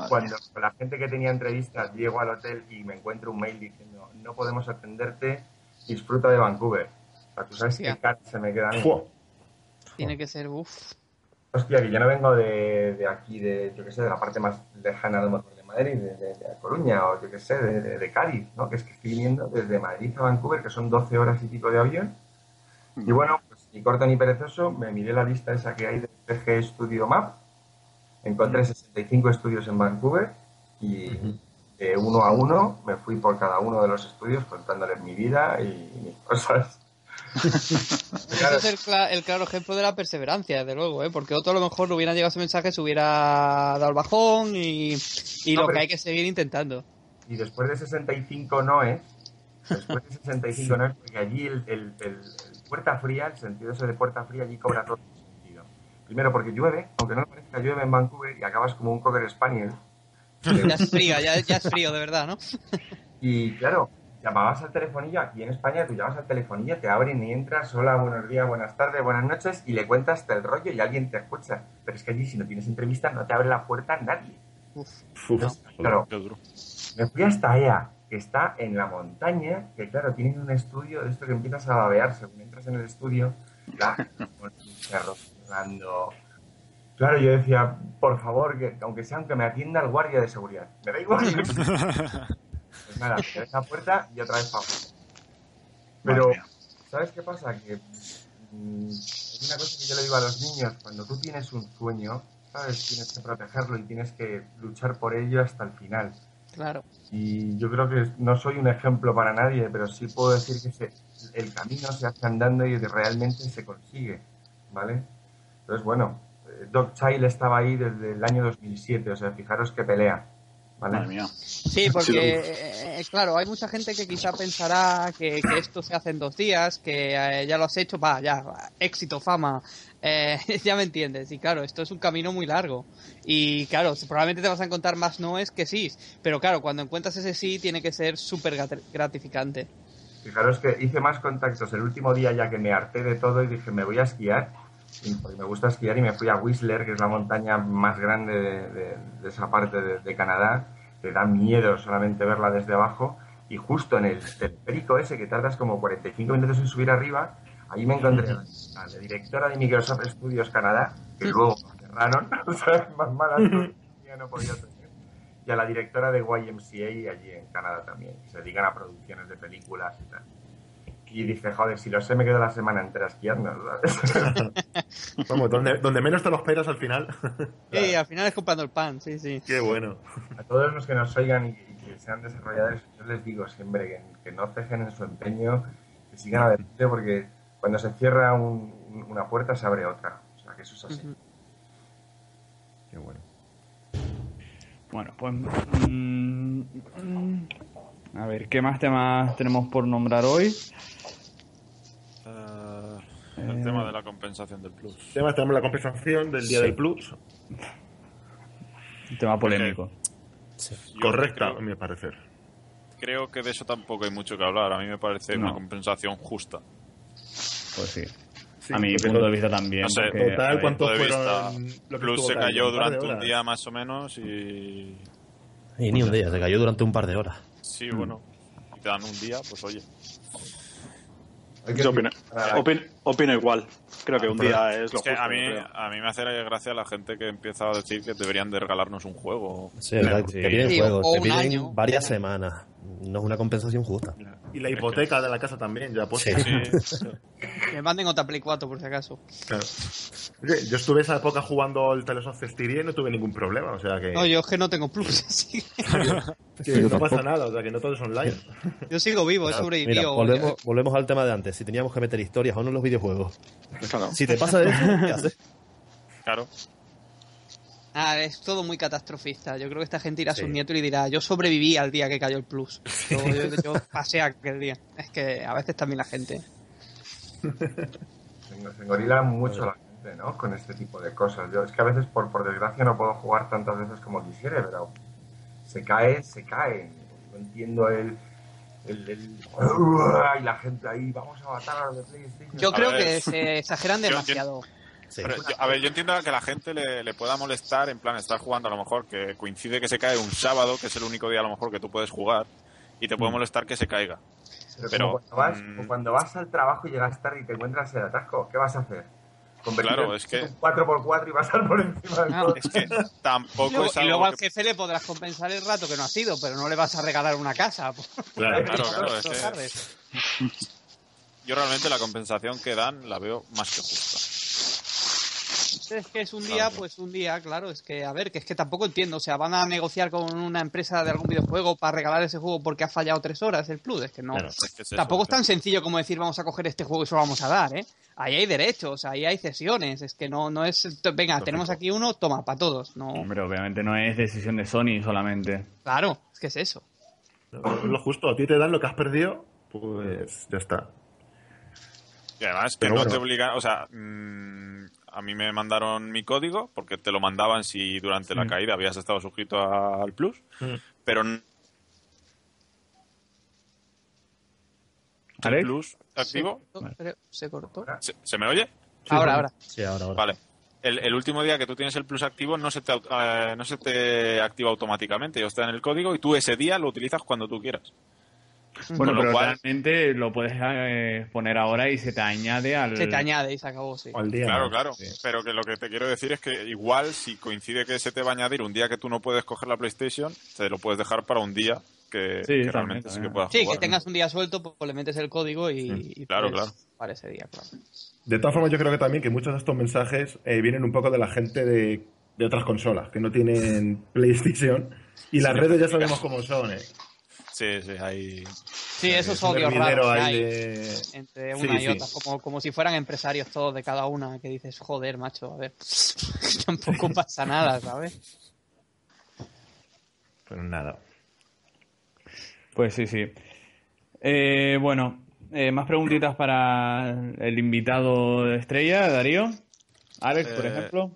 Cuando con la gente que tenía entrevistas llego al hotel y me encuentro un mail diciendo no podemos atenderte, disfruta de Vancouver. ¿Tú sabes qué cara se me queda? Tiene que ser uff. Hostia, que yo no vengo de, de aquí, de, yo qué sé, de la parte más lejana del motor de Madrid, de, de, de Coruña o yo qué sé, de, de, de Cádiz, ¿no? Que es que estoy viniendo desde Madrid a Vancouver, que son doce horas y pico de avión. Y bueno, pues ni corto ni perezoso, me miré la lista esa que hay de P G Studio Map, encontré sesenta y cinco estudios en Vancouver y de uno a uno me fui por cada uno de los estudios contándoles mi vida y mis cosas. Claro. Ese es el, cl- el claro ejemplo de la perseverancia, desde luego, ¿eh? Porque otro a lo mejor no hubiera llegado ese mensaje, se hubiera dado el bajón y, y no, lo que hay que seguir intentando. Y después de sesenta y cinco no es, después de sesenta y cinco no es, porque allí el, el, el, el puerta fría, el sentido ese de puerta fría allí cobra todo el sentido. Primero porque llueve, aunque no lo parezca, llueve en Vancouver y acabas como un cocker spaniel. Ya es frío, ya, ya es frío de verdad, ¿no? Y claro... Llamabas al telefonillo, aquí en España tú llamas al telefonillo, te abren y entras, hola, buenos días, buenas tardes, buenas noches, y le cuentas el rollo y alguien te escucha. Pero es que allí si no tienes entrevista no te abre la puerta nadie. Uf, uf, no, claro. Me fui hasta E A, que está en la montaña, que claro, tienen un estudio de esto que empiezas a babear según entras en el estudio, la cerrando. Claro, yo decía, por favor, que aunque sea, aunque me atienda el guardia de seguridad. Me da igual. Pues nada, esa puerta y otra vez para afuera. Pero, ¿sabes qué pasa? Que mmm, es una cosa que yo le digo a los niños, cuando tú tienes un sueño, ¿sabes? Tienes que protegerlo y tienes que luchar por ello hasta el final. Claro. Y yo creo que no soy un ejemplo para nadie, pero sí puedo decir que se, el camino se hace andando y realmente se consigue, ¿vale? Entonces, bueno, Dog Child estaba ahí desde el año dos mil siete, o sea, fijaros que pelea. ¿Vale? Madre mía. Sí, porque, eh, claro, hay mucha gente que quizá pensará que, que esto se hace en dos días, que eh, ya lo has hecho, va, ya, va, éxito, fama, eh, ya me entiendes. Y claro, esto es un camino muy largo. Y claro, probablemente te vas a encontrar más noes que sí, pero claro, cuando encuentras ese sí, tiene que ser súper gratificante. Fijaros que hice más contactos el último día ya que me harté de todo y dije, me voy a esquiar, porque me gusta esquiar, y me fui a Whistler, que es la montaña más grande de, de, de esa parte de, de Canadá. Te da miedo solamente verla desde abajo, y justo en el perico ese que tardas como cuarenta y cinco minutos en subir arriba, ahí me encontré a la directora de Microsoft Studios Canadá, que luego cerraron, o sea, más malas cosas ya no podía tener, y a la directora de Y M C A allí en Canadá también, que se dedican a producciones de películas y tal. Y dije, joder, si lo sé, me quedo la semana entera esquiando, ¿verdad? Vamos, donde, donde menos te lo esperas al final. Sí, claro. Al final es comprando el pan, sí, sí. Qué bueno. A todos los que nos oigan y que sean desarrolladores, yo les digo siempre que, que no cejen en su empeño, que sigan adelante, porque cuando se cierra un, una puerta se abre otra. O sea, que eso es así. Uh-huh. Qué bueno. Bueno, pues... Mmm, mmm, a ver, ¿qué más temas tenemos por nombrar hoy? Uh, el eh, tema de la compensación del plus. El tema tenemos la compensación del día sí. del plus. Un tema polémico. Sí. Correcta, creo, a mi parecer. Creo que de eso tampoco hay mucho que hablar. A mí me parece no. una compensación justa. Pues sí. sí a mi punto lo, de vista también. No sé, total, ¿cuántos fueron? Plus se cayó un durante un día más o menos y... Y ni un día, se cayó durante un par de horas. Sí, bueno. Si te dan un día, pues oye. Yo opino, opino, opino igual. Creo que un día es lo justo. A mí, a mí me hace gracia la gente que empieza a decir que deberían de regalarnos un juego. Sí, verdad, sí. Que piden sí, juegos, o te piden año. Varias semanas. No es una compensación justa. Y la hipoteca es que... de la casa también, ya pues. Sí. Sí. Me manden otra Play cuatro, por si acaso. Claro. Yo estuve esa época jugando el Tales of Cestiria y no tuve ningún problema, o sea que... No, yo es que no tengo plus, así que... No pasa nada, o sea que no todo es online. Yo sigo vivo, he sobrevivido. Volvemos, volvemos al tema de antes, si teníamos que meter historias o no en los videojuegos. Claro. Si te pasa eso, ¿qué haces? Claro. Ah, es todo muy catastrofista. Yo creo que esta gente irá sí. a sus nietos y dirá, yo sobreviví al día que cayó el plus. Yo, yo, yo pasé aquel día. Es que a veces también la gente... Se engorila mucho la gente, ¿no? Con este tipo de cosas. Yo, es que a veces, por, por desgracia, no puedo jugar tantas veces como quisiera, pero se cae, se cae. No entiendo el... El, el... y la gente ahí, vamos a matar a los PlayStation. Yo creo que se exageran demasiado. Sí. Pero, yo, a ver, yo entiendo que a la gente le, le pueda molestar, en plan, estar jugando a lo mejor, que coincide que se cae un sábado, que es el único día a lo mejor que tú puedes jugar, y te puede molestar que se caiga. Pero, Pero cuando, vas, mmm... cuando vas al trabajo y llegas tarde y te encuentras el atasco, ¿qué vas a hacer? Claro, es que... cuatro por cuatro y pasar por encima del todo. Es que tampoco luego, es algo. Y luego al jefe que... le podrás compensar el rato que no ha sido, pero no le vas a regalar una casa. Claro, claro, claro. Es que... Yo realmente la compensación que dan la veo más que justa. Es que es un día, claro. pues un día, claro, es que, a ver, que es que tampoco entiendo, o sea, van a negociar con una empresa de algún videojuego para regalar ese juego porque ha fallado tres horas el plus, es que no, claro, es que es tampoco eso, es tan claro. sencillo como decir vamos a coger este juego y se lo vamos a dar, ¿eh? Ahí hay derechos, ahí hay cesiones, es que no no es, venga, Perfecto. tenemos aquí uno, toma, para todos, no. Hombre, obviamente no es decisión de Sony solamente. Claro, es que es eso. Lo justo, a ti te dan lo que has perdido, pues ya está. Y además que Pero no bueno. te obligan, o sea, mmm, a mí me mandaron mi código, porque te lo mandaban si durante mm. la caída habías estado suscrito a, al Plus, mm. pero no... ¿El Plus activo? Se cortó. Vale. ¿Se, cortó? ¿Se, ¿Se me oye? Ahora, sí, ahora. Sí, ahora, ahora. Vale. El, el último día que tú tienes el Plus activo no se te, eh, no se te activa automáticamente, ellos te dan el código y tú ese día lo utilizas cuando tú quieras. Bueno, pero cual... realmente lo puedes eh, poner ahora y se te añade al... Se te añade y se acabó, sí. Al día, claro, ¿no? claro. Sí. Pero que lo que te quiero decir es que igual si coincide que se te va a añadir un día que tú no puedes coger la PlayStation, te lo puedes dejar para un día que, sí, que también, realmente también. sí que puedas sí, jugar. Sí, que tengas un día suelto, pues le metes el código y, sí, y claro, claro. para ese día, claro. De todas formas, yo creo que también que muchos de estos mensajes eh, vienen un poco de la gente de, de otras consolas, que no tienen PlayStation, y las sí, redes ya sabemos cómo son, ¿eh? Sí, sí, hay... Sí, hay, esos odios raros que hay de... entre una sí, y otra, sí. como, como si fueran empresarios todos de cada una, que dices, joder, macho, a ver, tampoco pasa nada, ¿sabes? Pues nada. Pues sí, sí. Eh, bueno, eh, más preguntitas para el invitado de estrella, Darío. Alex, eh, por ejemplo.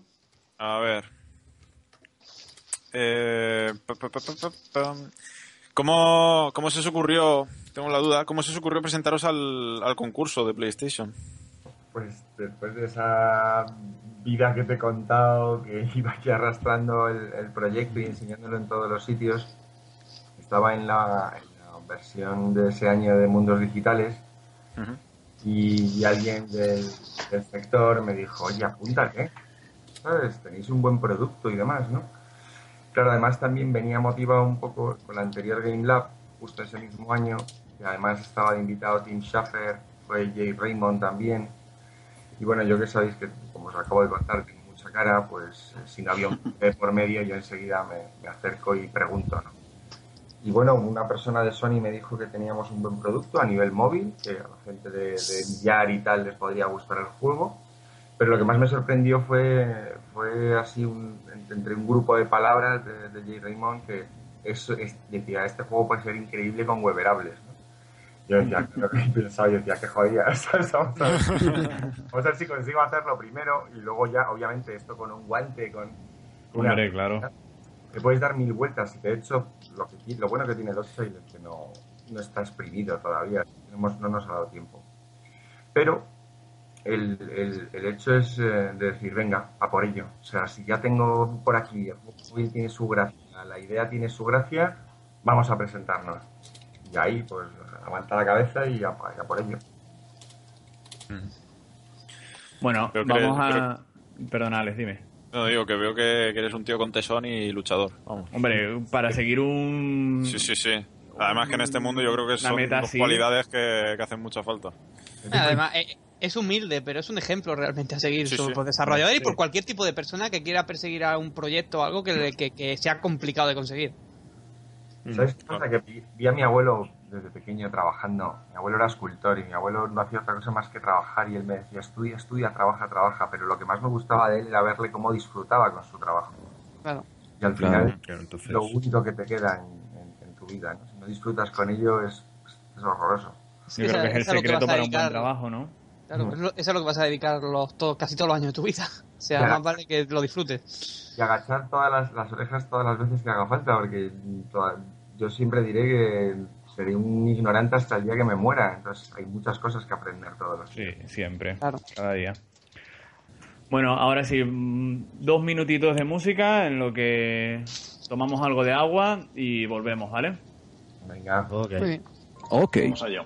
A ver. Eh... Pa, pa, pa, pa, pa. ¿Cómo, ¿Cómo se os ocurrió, tengo la duda, cómo se os ocurrió presentaros al, al concurso de PlayStation? Pues después de esa vida que te he contado, que iba aquí arrastrando el, el proyecto y enseñándolo en todos los sitios, estaba en la, en la versión de ese año de Mundos Digitales uh-huh. y, y alguien del, del sector me dijo, oye, apúntate, ¿sabes? Tenéis un buen producto y demás, ¿no? Claro, además también venía motivado un poco con la anterior Game Lab, justo ese mismo año, y además estaba de invitado Tim Schafer, fue Jay Raymond también, y bueno, yo que sabéis que, como os acabo de contar, tengo mucha cara, pues si no había un por medio, yo enseguida me, me acerco y pregunto, ¿no? Y bueno, una persona de Sony me dijo que teníamos un buen producto a nivel móvil, que a la gente de, de billar y tal les podría gustar el juego, pero lo que más me sorprendió fue fue así un, entre un grupo de palabras de, de Jay Raymond que es, es, decía, este juego puede ser increíble con weberables, ¿no? Yo decía, lo que pensaba, yo decía, que jodida, ¿sabes? Vamos a, ver, vamos a ver si consigo hacerlo primero y luego ya, obviamente, esto con un guante, con... con Hombre, una... claro. Te puedes dar mil vueltas y de hecho, lo, que, lo bueno que tiene el Oxide es que no, no está exprimido todavía, no, no nos ha dado tiempo. Pero... El, el, el hecho es eh, de decir, venga, a por ello. O sea, si ya tengo por aquí, el móvil tiene su gracia, la idea tiene su gracia, vamos a presentarnos. Y ahí, pues, aguanta la cabeza y a, a por ello. Bueno, creo vamos que, a... Creo... Perdón, Alex, dime. No, digo que veo que, que eres un tío con tesón y luchador. Vamos. Hombre, para seguir un... Sí, sí, sí. Además que en este mundo yo creo que son meta, dos sí. cualidades que, que hacen mucha falta. Además... Eh... Es humilde, pero es un ejemplo realmente a seguir sí, por sí. desarrollador sí. y por cualquier tipo de persona que quiera perseguir a un proyecto o algo que, que, que sea complicado de conseguir. ¿Sabes qué pasa? Que vi a mi abuelo desde pequeño trabajando. Mi abuelo era escultor y mi abuelo no hacía otra cosa más que trabajar y él me decía, estudia, estudia, trabaja, trabaja. Pero lo que más me gustaba de él era verle cómo disfrutaba con su trabajo. Claro. Y al final claro, claro, entonces... lo único que te queda en, en, en tu vida, ¿no? Si no disfrutas con ello es, es horroroso. Sí, Yo creo que es el secreto para un buen trabajo, ¿no? Claro, eso es lo que vas a dedicar los, todo, casi todos los años de tu vida. O sea, claro. Más vale que lo disfrutes. Y agachar todas las, las orejas todas las veces que haga falta, porque toda, yo siempre diré que seré un ignorante hasta el día que me muera. Entonces hay muchas cosas que aprender todos los días. Sí, siempre, claro. Cada día. Bueno, ahora sí, dos minutitos de música en lo que tomamos algo de agua y volvemos, ¿vale? Venga, ok. Sí. Ok. Vamos allá.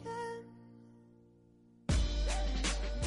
again.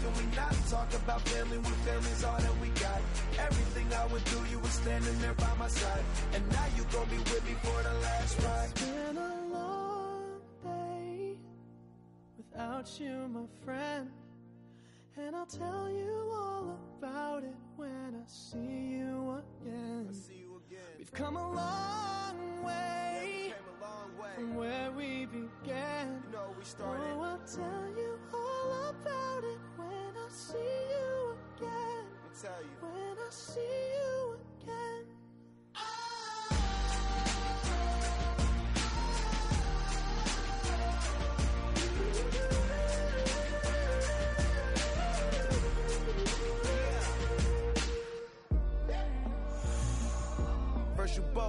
Can we not talk about family when family's all that we got? Everything I would do, you were standing there by my side. And now you gon' be with me for the last ride. It's been a long day without you, my friend. And I'll tell you all about it when I see you again. I see you again. We've come a long way. Yeah, from where we began. You know we started. Oh, I'll tell you all about it when I see you again. I'll tell you when I see you again. You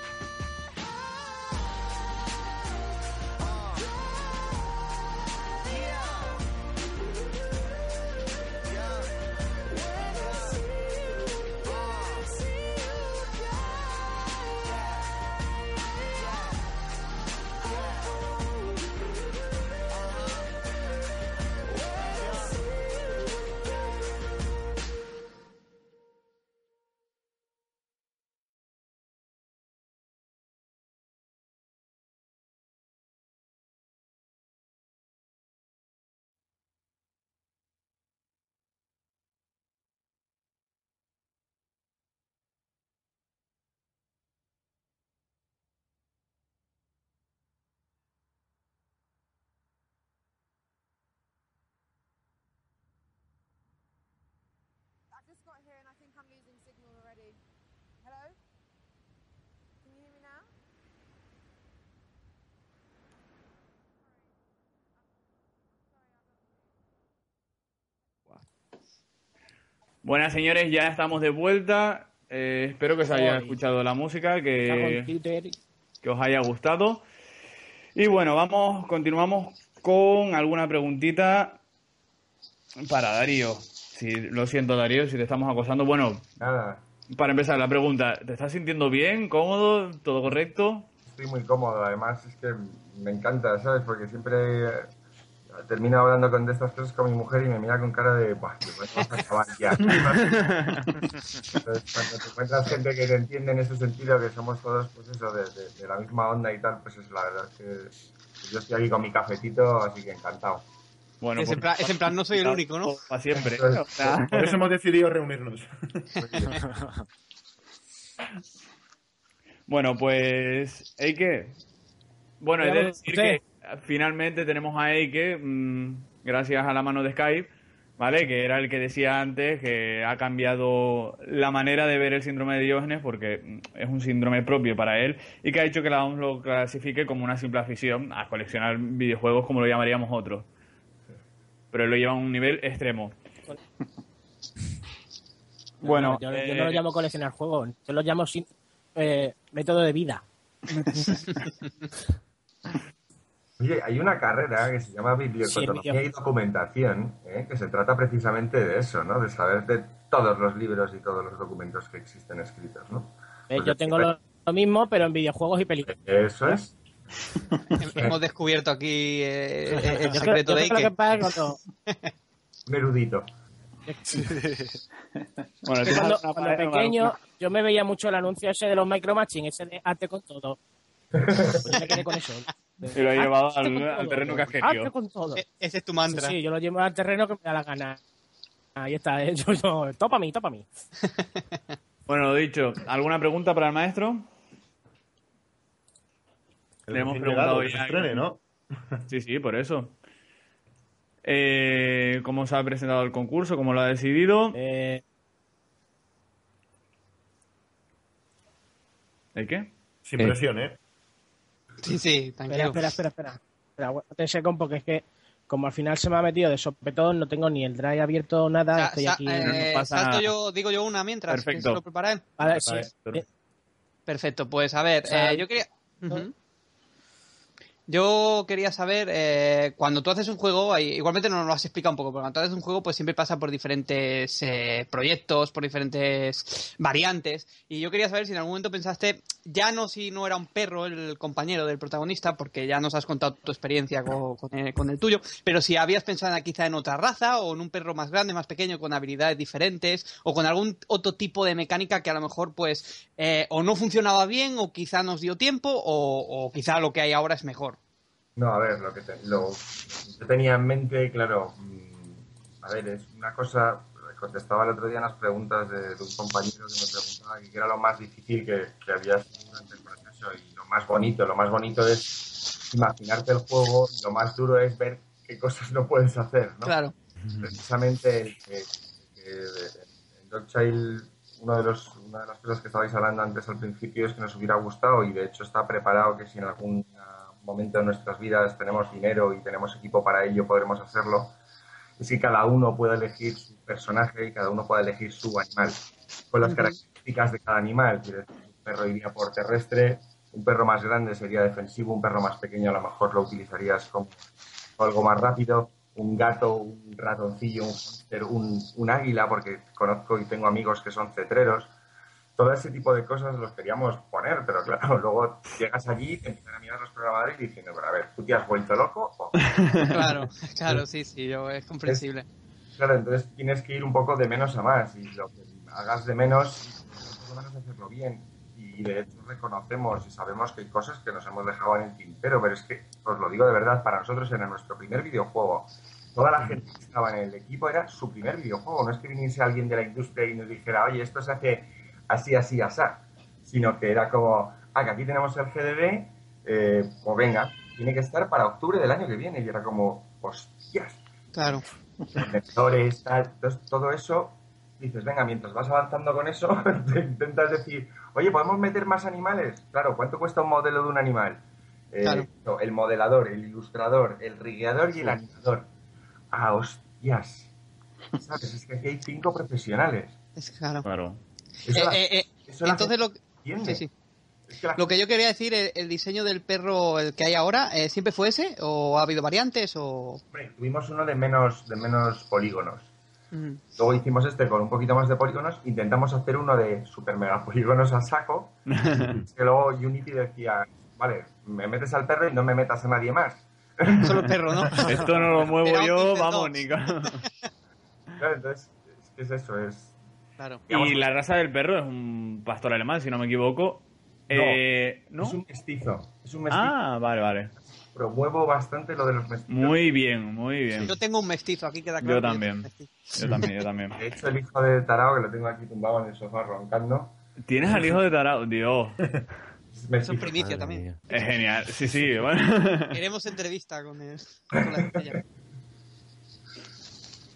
Buenas, señores, ya estamos de vuelta. Eh, espero que os haya escuchado la música, que, que os haya gustado. Y bueno, vamos, continuamos con alguna preguntita para Darío. Si, lo siento, Darío, si te estamos acosando. Bueno, nada. Para empezar, la pregunta, ¿te estás sintiendo bien, cómodo, todo correcto? Estoy muy cómodo, además es que me encanta, ¿sabes? Porque siempre... termino hablando con de estas cosas con mi mujer y me mira con cara de ¡buah, tío, pues vamos a acabar ya! Entonces, cuando te encuentras gente que te entiende en ese sentido, que somos todos pues eso, de, de, de la misma onda y tal, pues eso, la verdad es que yo estoy aquí con mi cafetito, así que encantado. Bueno, es, pues, en plan, es en plan, no soy el único, ¿no? Para siempre. Entonces, o sea, por eso hemos decidido reunirnos. Bueno, pues... Eike. Bueno, he de decir que... finalmente tenemos a Eike, mmm, gracias a la mano de Skype, ¿vale? Que era el que decía antes que ha cambiado la manera de ver el síndrome de Diógenes porque es un síndrome propio para él y que ha hecho que la O M S lo clasifique como una simple afición a coleccionar videojuegos como lo llamaríamos otros. Pero él lo lleva a un nivel extremo. Bueno, yo, eh... yo no lo llamo coleccionar juegos, yo lo llamo sin, eh, método de vida. Oye, hay una carrera que se llama biblioteconomía, sí, y documentación, ¿eh? Que se trata precisamente de eso, ¿no? De saber de todos los libros y todos los documentos que existen escritos, ¿no? Eh, pues yo tengo lo, lo mismo, pero en videojuegos y películas. Eso es. Hemos descubierto aquí eh, el secreto de Ike. Merudito. Bueno, cuando, cuando pequeño, yo me veía mucho el anuncio ese de los Micro Machines, ese de arte con todo. Pues yo me quedé con eso. Y lo he llevado al, al terreno que has querido. Ese es tu mantra. Sí, sí, yo lo llevo al terreno que me da la gana. Ahí está, ¿eh? yo, yo, topa a mí, topa a mí. Bueno, lo dicho, ¿alguna pregunta para el maestro? Le hemos preguntado ya. Estrene, ¿no? Sí, sí, por eso. Eh, ¿Cómo se ha presentado el concurso? ¿Cómo lo ha decidido? Eh... ¿El qué? Sin eh. presión, ¿eh? Sí, sí, tranquilo. Espera, espera, espera. espera. Aguántense, compo, que es que como al final se me ha metido de sopetón, no tengo ni el drive abierto, nada. Ya, estoy aquí. Eh, no pasa salto nada. Yo, digo yo una mientras. Perfecto. Que se lo preparé. Vale, sí. Perfecto. Perfecto, pues a ver, eh, yo quería... Uh-huh. Yo quería saber, eh, cuando tú haces un juego, igualmente nos lo has explicado un poco, pero cuando tú haces un juego pues siempre pasa por diferentes eh, proyectos, por diferentes variantes, y yo quería saber si en algún momento pensaste, ya no si no era un perro el compañero del protagonista, porque ya nos has contado tu experiencia con, con, el, con el tuyo, pero si habías pensado quizá en otra raza, o en un perro más grande, más pequeño, con habilidades diferentes, o con algún otro tipo de mecánica que a lo mejor pues eh, o no funcionaba bien, o quizá nos dio tiempo, o, o quizá lo que hay ahora es mejor. No, a ver, lo que te, lo, yo tenía en mente, claro, a ver, es una cosa, contestaba el otro día unas preguntas de, de un compañero que me preguntaba qué era lo más difícil que, que había hecho durante el proceso, y lo más bonito, lo más bonito es imaginarte el juego, y lo más duro es ver qué cosas no puedes hacer, ¿no? Claro. Precisamente el que en Dog Child, uno de los, una de las cosas que estabais hablando antes al principio es que nos hubiera gustado, y de hecho está preparado que si en algún momento de nuestras vidas tenemos dinero y tenemos equipo para ello, podremos hacerlo, es que cada uno pueda elegir su personaje y cada uno pueda elegir su animal, con las características de cada animal. Un perro iría por terrestre, un perro más grande sería defensivo, un perro más pequeño a lo mejor lo utilizarías como algo más rápido, un gato, un ratoncillo, un hámster, un, un águila, porque conozco y tengo amigos que son cetreros. Todo ese tipo de cosas los queríamos poner, pero claro, luego llegas allí, te empiezan a mirar los programadores y diciendo, pero a ver, ¿tú te has vuelto loco? ¿O? Claro, claro, sí, sí, yo, es comprensible. Es, claro, entonces tienes que ir un poco de menos a más, y lo que hagas de menos, podemos hacerlo bien. Y de hecho reconocemos y sabemos que hay cosas que nos hemos dejado en el tintero, pero es que, os lo digo de verdad, para nosotros era nuestro primer videojuego. Toda la gente que estaba en el equipo era su primer videojuego, no es que viniese alguien de la industria y nos dijera, oye, esto se hace... así, así, asá, sino que era como, ah, que aquí tenemos el G D B, eh, pues venga, tiene que estar para octubre del año que viene, y era como, hostias. Claro. Conectores, tal, todo eso, dices, venga, mientras vas avanzando con eso, te intentas decir, oye, ¿podemos meter más animales? Claro, ¿cuánto cuesta un modelo de un animal? Eh, claro. No, el modelador, el ilustrador, el rigueador y el animador. Ah, hostias. ¿Sabes? Es que aquí hay cinco profesionales. Es claro. Claro. Eh, la, eh, entonces lo que, sí, sí. Es que lo que yo quería decir, el, el diseño del perro, el que hay ahora, eh, ¿siempre fue ese? ¿O ha habido variantes? O... Hombre, tuvimos uno de menos, de menos polígonos. Mm. Luego hicimos este con un poquito más de polígonos. Intentamos hacer uno de super mega polígonos a saco. Que luego Unity decía, vale, me metes al perro y no me metas a nadie más. Solo el perro, ¿no? Esto no lo muevo pero yo, vamos, Nico. Claro, entonces, ¿qué es eso? Es... Claro. Y la raza del perro es un pastor alemán, si no me equivoco. No, eh, ¿no? Es un mestizo. Es un mestizo. Ah, vale, vale. Promuevo bastante lo de los mestizos. Muy bien, muy bien. Sí, yo tengo un mestizo, aquí queda claro. Yo también. Yo también, yo también. De hecho, el hijo de Tarao, que lo tengo aquí tumbado en el sofá roncando. ¿Tienes al hijo de Tarao? Dios. Eso es primicia también. Es genial. Sí, sí, bueno. Queremos entrevista con, el, con la estrella.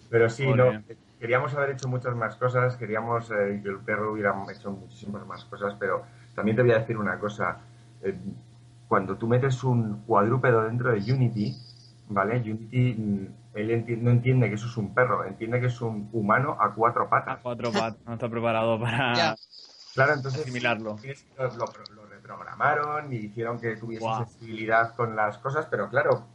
Pero sí, muy no... Bien. Queríamos haber hecho muchas más cosas, queríamos eh, que el perro hubiera hecho muchísimas más cosas, pero también te voy a decir una cosa. Eh, cuando tú metes un cuadrúpedo dentro de Unity, ¿vale? Unity, él enti- no entiende que eso es un perro, entiende que es un humano a cuatro patas. A cuatro patas, no está preparado para yeah. Claro, entonces, asimilarlo. Lo, lo, lo reprogramaron y hicieron que tuviese wow. sensibilidad con las cosas, pero claro...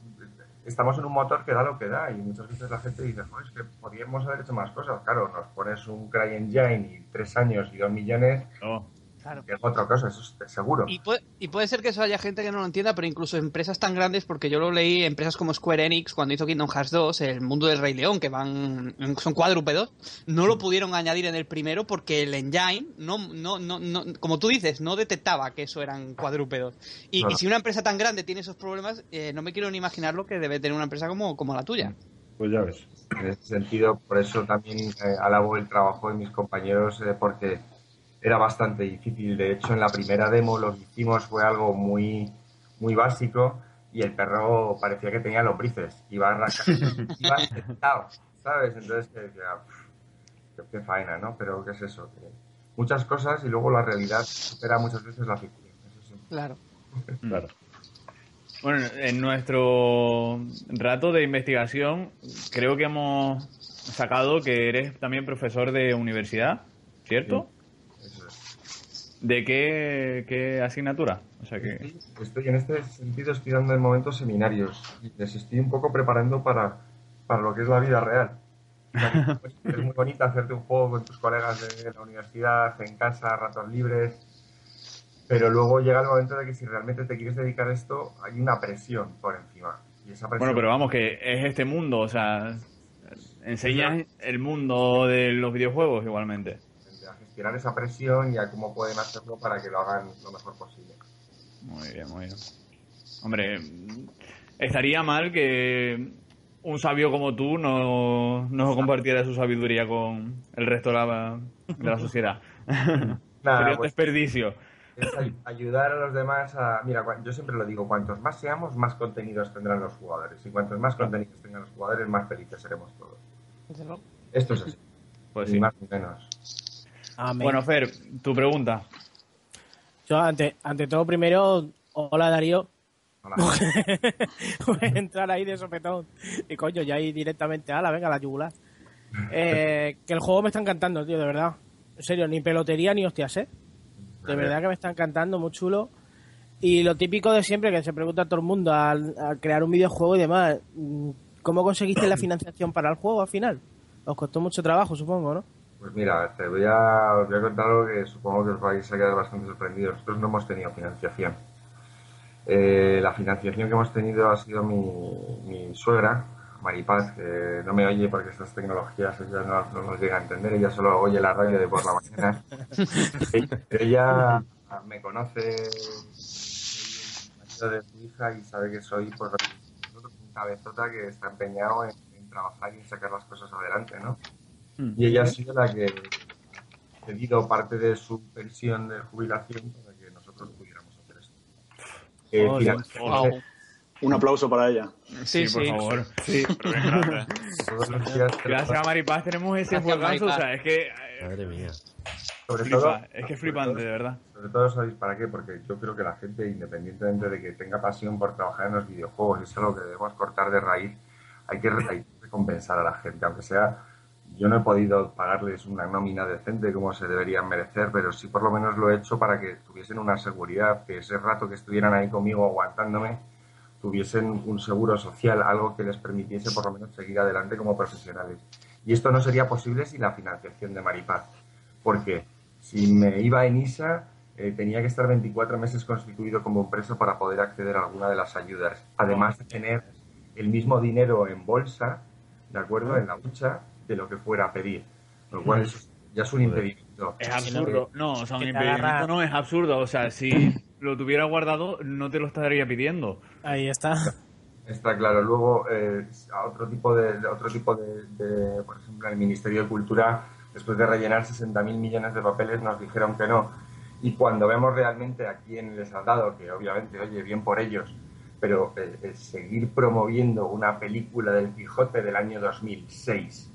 Estamos en un motor que da lo que da, y muchas veces la gente dice, no, es que podríamos haber hecho más cosas. Claro, nos pones un CryEngine y tres años y dos millones, no. Claro. Que es otra cosa, eso es seguro. Y puede, y puede ser que eso haya gente que no lo entienda, pero incluso empresas tan grandes, porque yo lo leí, empresas como Square Enix, cuando hizo Kingdom Hearts dos, el mundo del Rey León, que van son cuadrúpedos, no lo pudieron añadir en el primero porque el engine, no, no, no, no como tú dices, no detectaba que eso eran cuadrúpedos. Y, no. y si una empresa tan grande tiene esos problemas, eh, no me quiero ni imaginar lo que debe tener una empresa como, como la tuya. Pues ya ves. En ese sentido, por eso también eh, alabo el trabajo de mis compañeros, eh, porque era bastante difícil. De hecho, en la primera demo lo que hicimos fue algo muy, muy básico y el perro parecía que tenía lombrices. Iba arrancando, iba sentado, ¿sabes? Entonces, eh, ya, pff, qué faena, ¿no? Pero ¿qué es eso? Que muchas cosas y luego la realidad supera muchas veces la ficción. Eso sí. Claro. Claro. Bueno, en nuestro rato de investigación creo que hemos sacado que eres también profesor de universidad, ¿cierto? Sí, eso es. ¿De qué, qué asignatura? O sea que... estoy, estoy en este sentido estoy dando en momentos seminarios y les estoy un poco preparando para, para lo que es la vida real. Es muy bonito hacerte un juego con tus colegas de la universidad, en casa, ratos libres... Pero luego llega el momento de que si realmente te quieres dedicar a esto, hay una presión por encima. Y esa presión... Bueno, pero vamos, que es este mundo, o sea, enseñas el mundo de los videojuegos igualmente. A gestionar esa presión y a cómo pueden hacerlo para que lo hagan lo mejor posible. Muy bien, muy bien. Hombre, estaría mal que un sabio como tú no, no compartiera su sabiduría con el resto de la, de la sociedad. Nada, sería un pues... desperdicio. Es ayudar a los demás a... Mira, yo siempre lo digo, cuantos más seamos, más contenidos tendrán los jugadores. Y cuantos más contenidos tengan los jugadores, más felices seremos todos. Esto es así. Pues ni sí. más ni menos. Amén. Bueno, Fer, tu pregunta. Yo, ante, ante todo, primero, hola Darío. Hola. Voy a entrar ahí de sopetón. Y coño, ya ahí directamente a la, venga, la yugular. Eh, que el juego me está encantando, tío, de verdad. En serio, ni pelotería ni hostias, ¿eh? De verdad que me está encantando, muy chulo. Y lo típico de siempre que se pregunta a todo el mundo al, al crear un videojuego y demás, ¿cómo conseguiste la financiación para el juego al final? Os costó mucho trabajo, supongo, ¿no? Pues mira, te voy a, os voy a contar algo que supongo que os vais a quedar bastante sorprendidos. Nosotros no hemos tenido financiación. Eh, la financiación que hemos tenido ha sido mi, mi suegra, Maripaz, que no me oye porque estas tecnologías ya no, no nos llega a entender, ella solo oye la radio de por la mañana. Ella me conoce, soy el marido de su hija y sabe que soy pues, un cabezota que está empeñado en, en trabajar y en sacar las cosas adelante, ¿no? Y ella ha sido la que ha pedido parte de su pensión de jubilación para que nosotros pudiéramos hacer esto. Eh, oh, finalmente, un aplauso para ella. Sí, sí por sí. favor. Sí. Gracias a Maripaz, tenemos ese juegazo. O sea, es que... Madre mía. Sobre Flipa, todo, es que es flipante, todo, de verdad. Sobre todo, ¿sabéis para qué? Porque yo creo que la gente, independientemente de que tenga pasión por trabajar en los videojuegos, eso es algo que debemos cortar de raíz, hay que, hay que recompensar a la gente. Aunque sea, yo no he podido pagarles una nómina decente como se deberían merecer, pero sí por lo menos lo he hecho para que tuviesen una seguridad, que ese rato que estuvieran ahí conmigo aguantándome, tuviesen un seguro social, algo que les permitiese por lo menos seguir adelante como profesionales. Y esto no sería posible sin la financiación de Maripaz, porque si me iba en I S A eh, tenía que estar veinticuatro meses constituido como empresa para poder acceder a alguna de las ayudas, además de tener el mismo dinero en bolsa, ¿de acuerdo?, en la hucha de lo que fuera a pedir, lo cual es, ya es un impedimento. Es absurdo, no, o sea, un impedimento no es absurdo, o sea, si... lo tuviera guardado, no te lo estaría pidiendo. Ahí está. Está claro. Luego, eh, a otro tipo de, otro tipo de, de, por ejemplo, el Ministerio de Cultura, después de rellenar sesenta mil millones de papeles, nos dijeron que no. Y cuando vemos realmente a quién les ha dado, que obviamente, oye, bien por ellos, pero eh, eh, seguir promoviendo una película del Quijote del año dos mil seis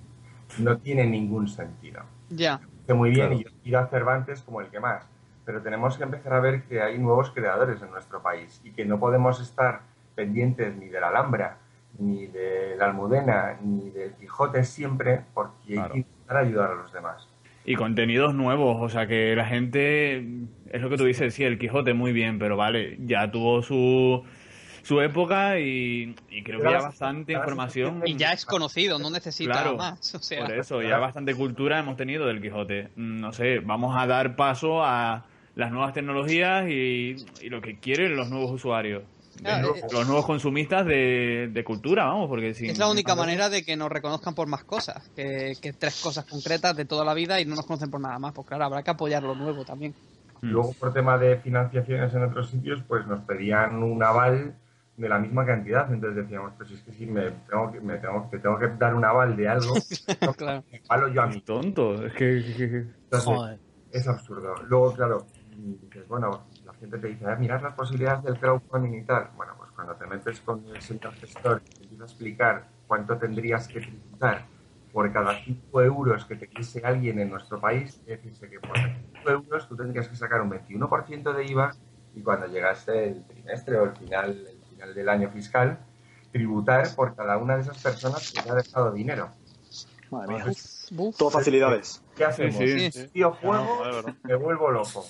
no tiene ningún sentido. Ya. Que muy bien, claro. Y ir a Cervantes como el que más. Pero tenemos que empezar a ver que hay nuevos creadores en nuestro país y que no podemos estar pendientes ni de la Alhambra, ni de la Almudena, ni del Quijote siempre, porque claro, hay que intentar ayudar a los demás. Y contenidos nuevos, o sea que la gente, es lo que tú dices, sí, el Quijote muy bien, pero vale, ya tuvo su, su época y, y creo que ya bastante información. Y ya es conocido, no necesita claro, más. O sea. Por eso, ya bastante cultura hemos tenido del Quijote. No sé, vamos a dar paso a las nuevas tecnologías y, y lo que quieren los nuevos usuarios, claro, nuevo, es, los nuevos consumistas de, de cultura, vamos, porque sin, es la única manera de que nos reconozcan por más cosas, que, que tres cosas concretas de toda la vida y no nos conocen por nada más, pues claro, habrá que apoyar lo nuevo también. Luego por tema de financiaciones en otros sitios, pues nos pedían un aval de la misma cantidad. Entonces decíamos, pues es que si me tengo que, me tengo, que, tengo que dar un aval de algo, claro. Me palo yo a mí. Es tonto, es que... Entonces, joder. Es absurdo. Luego, claro, dices, bueno, la gente te dice, mirad las posibilidades del crowdfunding y tal. Bueno, pues cuando te metes con el señor gestor y te empieza a explicar cuánto tendrías que tributar por cada cinco euros que te quise alguien en nuestro país, decirse que por cinco euros tú tendrías que sacar un veintiuno por ciento de I V A, y cuando llegaste el trimestre o el final, el final del año fiscal, tributar por cada una de esas personas que te ha dejado dinero. Madre mía. Todo facilidades. ¿Qué hacemos? Sí, sí, sí. Tío, juego, no, no, me vuelvo loco.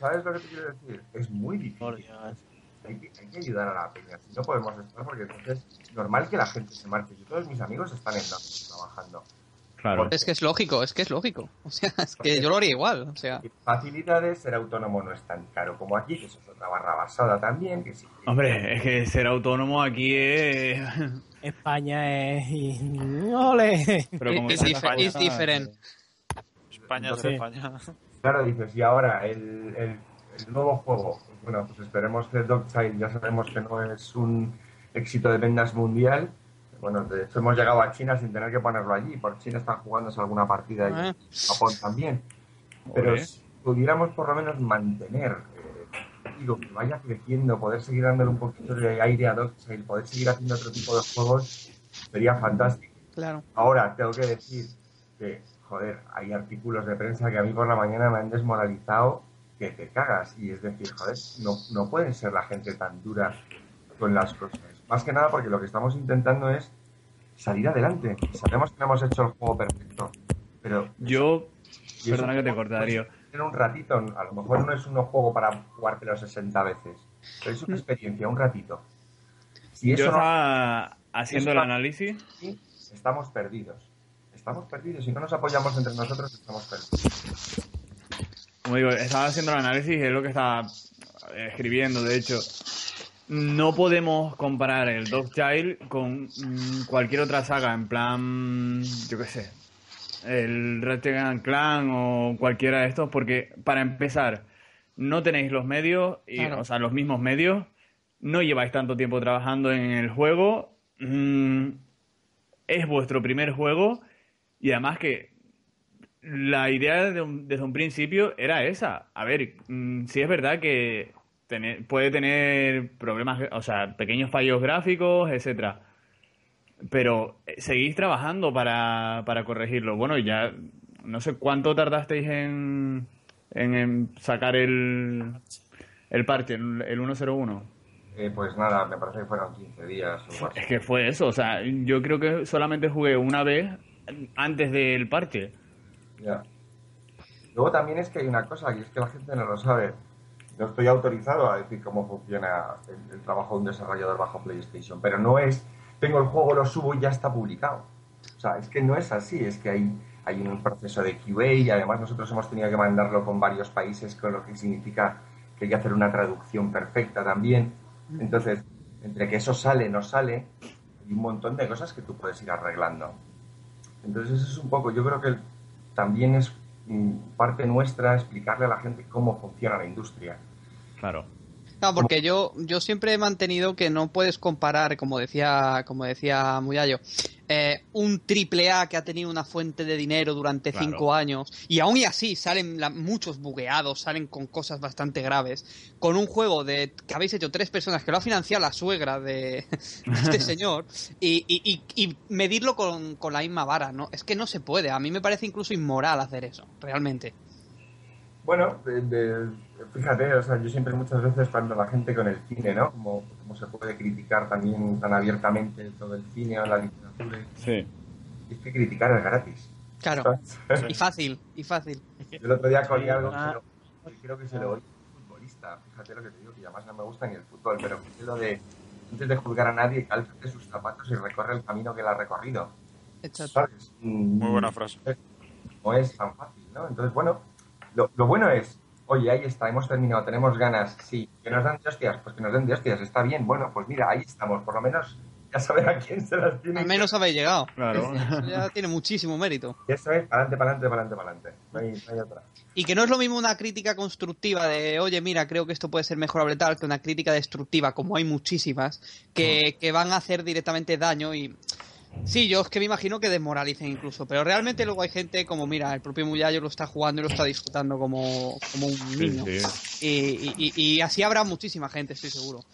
¿Sabes lo que te quiero decir? Es muy difícil. Hay que, hay que ayudar a la peña. Si no podemos estar, porque entonces es normal que la gente se marche. Yo, todos mis amigos están en la, trabajando. Claro. Es que es lógico, es que es lógico. O sea, es que yo lo haría igual. O sea. Facilidades, ser autónomo no es tan caro como aquí, que eso es otra barra basada también. Que sí, que... Hombre, es que ser autónomo aquí es... España es... ¡Ole! Pero como es, dif- es diferente. España es España. Claro, dices, y ahora el, el, el nuevo juego. Bueno, pues esperemos que Dog Child, ya sabemos que no es un éxito de ventas mundial. Bueno, de hecho hemos llegado a China sin tener que ponerlo allí. Por China están jugándose alguna partida y ¿Eh? Japón también. Pero ¿Ole? Si pudiéramos por lo menos mantener, eh, digo, que vaya creciendo, poder seguir dándole un poquito de aire a Dog Child, poder seguir haciendo otro tipo de juegos, sería fantástico. Claro. Ahora, tengo que decir que, joder, hay artículos de prensa que a mí por la mañana me han desmoralizado que te cagas. Y es decir, joder, no, no pueden ser la gente tan dura con las cosas. Más que nada porque lo que estamos intentando es salir adelante. Sabemos que no hemos hecho el juego perfecto, pero... Yo... Perdona que te corte, Darío. En un ratito, a lo mejor no es un juego para jugártelo sesenta veces, pero es una experiencia, un ratito. Si eso Yo estaba no, haciendo eso el análisis... Sí, estamos perdidos. Estamos perdidos. Si no nos apoyamos entre nosotros, estamos perdidos. Como digo, estaba haciendo el análisis, es lo que estaba escribiendo, de hecho... No podemos comparar el Dog Child con mmm, cualquier otra saga, en plan, yo qué sé, el Ratchet and Clank o cualquiera de estos, porque para empezar, no tenéis los medios, y, claro. O sea, los mismos medios, no lleváis tanto tiempo trabajando en el juego, mmm, es vuestro primer juego, y además que la idea de un, desde un principio era esa. A ver, mmm, si es verdad que... Tener, puede tener problemas, o sea, pequeños fallos gráficos, etcétera. Pero seguís trabajando para, para corregirlo. Bueno, ya no sé cuánto tardasteis en, en, en sacar el, el parche, el, el ciento uno. Eh, pues nada, me parece que fueron quince días o más. Es que fue eso, o sea, yo creo que solamente jugué una vez antes del parche. Ya. Luego también es que hay una cosa, y es que la gente no lo sabe. No estoy autorizado a decir cómo funciona el, el trabajo de un desarrollador bajo PlayStation, pero no es, tengo el juego, lo subo y ya está publicado. O sea, es que no es así, es que hay, hay un proceso de Q A y además nosotros hemos tenido que mandarlo con varios países, con lo que significa que hay que hacer una traducción perfecta también. Entonces, entre que eso sale, no sale, hay un montón de cosas que tú puedes ir arreglando. Entonces, eso es un poco, yo creo que también es parte nuestra explicarle a la gente cómo funciona la industria. Claro. No, porque yo, yo siempre he mantenido que no puedes comparar, como decía, como decía Muyallo, eh, un triple A que ha tenido una fuente de dinero durante claro. cinco años, y aún y así salen la, muchos bugueados, salen con cosas bastante graves, con un juego de que habéis hecho tres personas, que lo ha financiado la suegra de este señor, y, y, y, y medirlo con, con la misma vara, ¿no? Es que no se puede, a mí me parece incluso inmoral hacer eso, realmente. Bueno, de, de, fíjate, o sea, yo siempre muchas veces cuando la gente con el cine, ¿no? Como, como se puede criticar también tan abiertamente todo el cine o la literatura. Sí. Es que criticar es gratis. Claro. ¿Sabes? Y fácil, y fácil. Yo el otro día colgué algo que creo que se lo oí a un futbolista. Fíjate lo que te digo, que además no me gusta ni el fútbol, pero fíjate lo de, antes de juzgar a nadie, cálzate sus zapatos y recorre el camino que él ha recorrido. Exacto. ¿Sabes? Muy buena frase. No es tan fácil, ¿no? Entonces, bueno... Lo, lo bueno es, oye, ahí está, hemos terminado, tenemos ganas, sí, que nos dan de hostias, pues que nos den de hostias, está bien, bueno, pues mira, ahí estamos, por lo menos ya sabes a quién se las tiene. Al menos habéis llegado. Claro. Ya tiene muchísimo mérito. Ya sabes, para adelante, para adelante, para adelante, para adelante. No hay, no hay otra. Y que no es lo mismo una crítica constructiva de, oye, mira, creo que esto puede ser mejorable tal, que una crítica destructiva, como hay muchísimas, que, que van a hacer directamente daño y... Sí, yo es que me imagino que desmoralicen incluso, pero realmente luego hay gente como, mira, el propio Muyallo lo está jugando y lo está disfrutando como, como un niño. Sí, sí. Y, y, y así habrá muchísima gente, estoy seguro.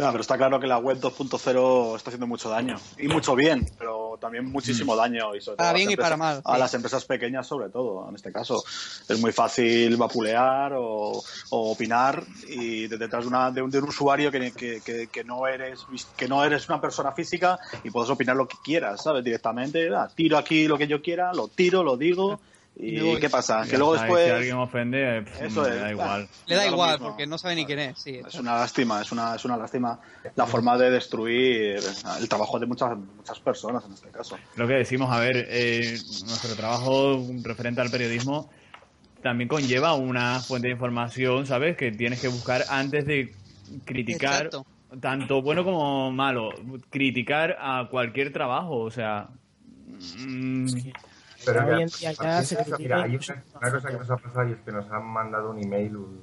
No, pero está claro que la web dos punto cero está haciendo mucho daño, y mucho bien, pero también muchísimo mm. daño. Y sobre para todo bien empresas, y para mal. A sí. las empresas pequeñas sobre todo, en este caso. Es muy fácil vapulear o, o opinar y detrás de, una, de, un, de un usuario que, que, que, que, no eres, que no eres una persona física y puedes opinar lo que quieras, ¿sabes? Directamente, ah, tiro aquí lo que yo quiera, lo tiro, lo digo... ¿Y qué pasa? Que luego después... Si alguien ofende, eso es, le da igual. Le da igual, porque no sabe ni quién es. Sí, es una lástima, es una, es una lástima la forma de destruir el trabajo de muchas muchas personas en este caso. Lo que decimos, a ver, eh, nuestro trabajo referente al periodismo también conlleva una fuente de información, ¿sabes? Que tienes que buscar antes de criticar, exacto, tanto bueno como malo, criticar a cualquier trabajo, o sea... Mmm, pero mira, ya se eso, mira, hay una, una cosa que nos ha pasado y es que nos han mandado un email un,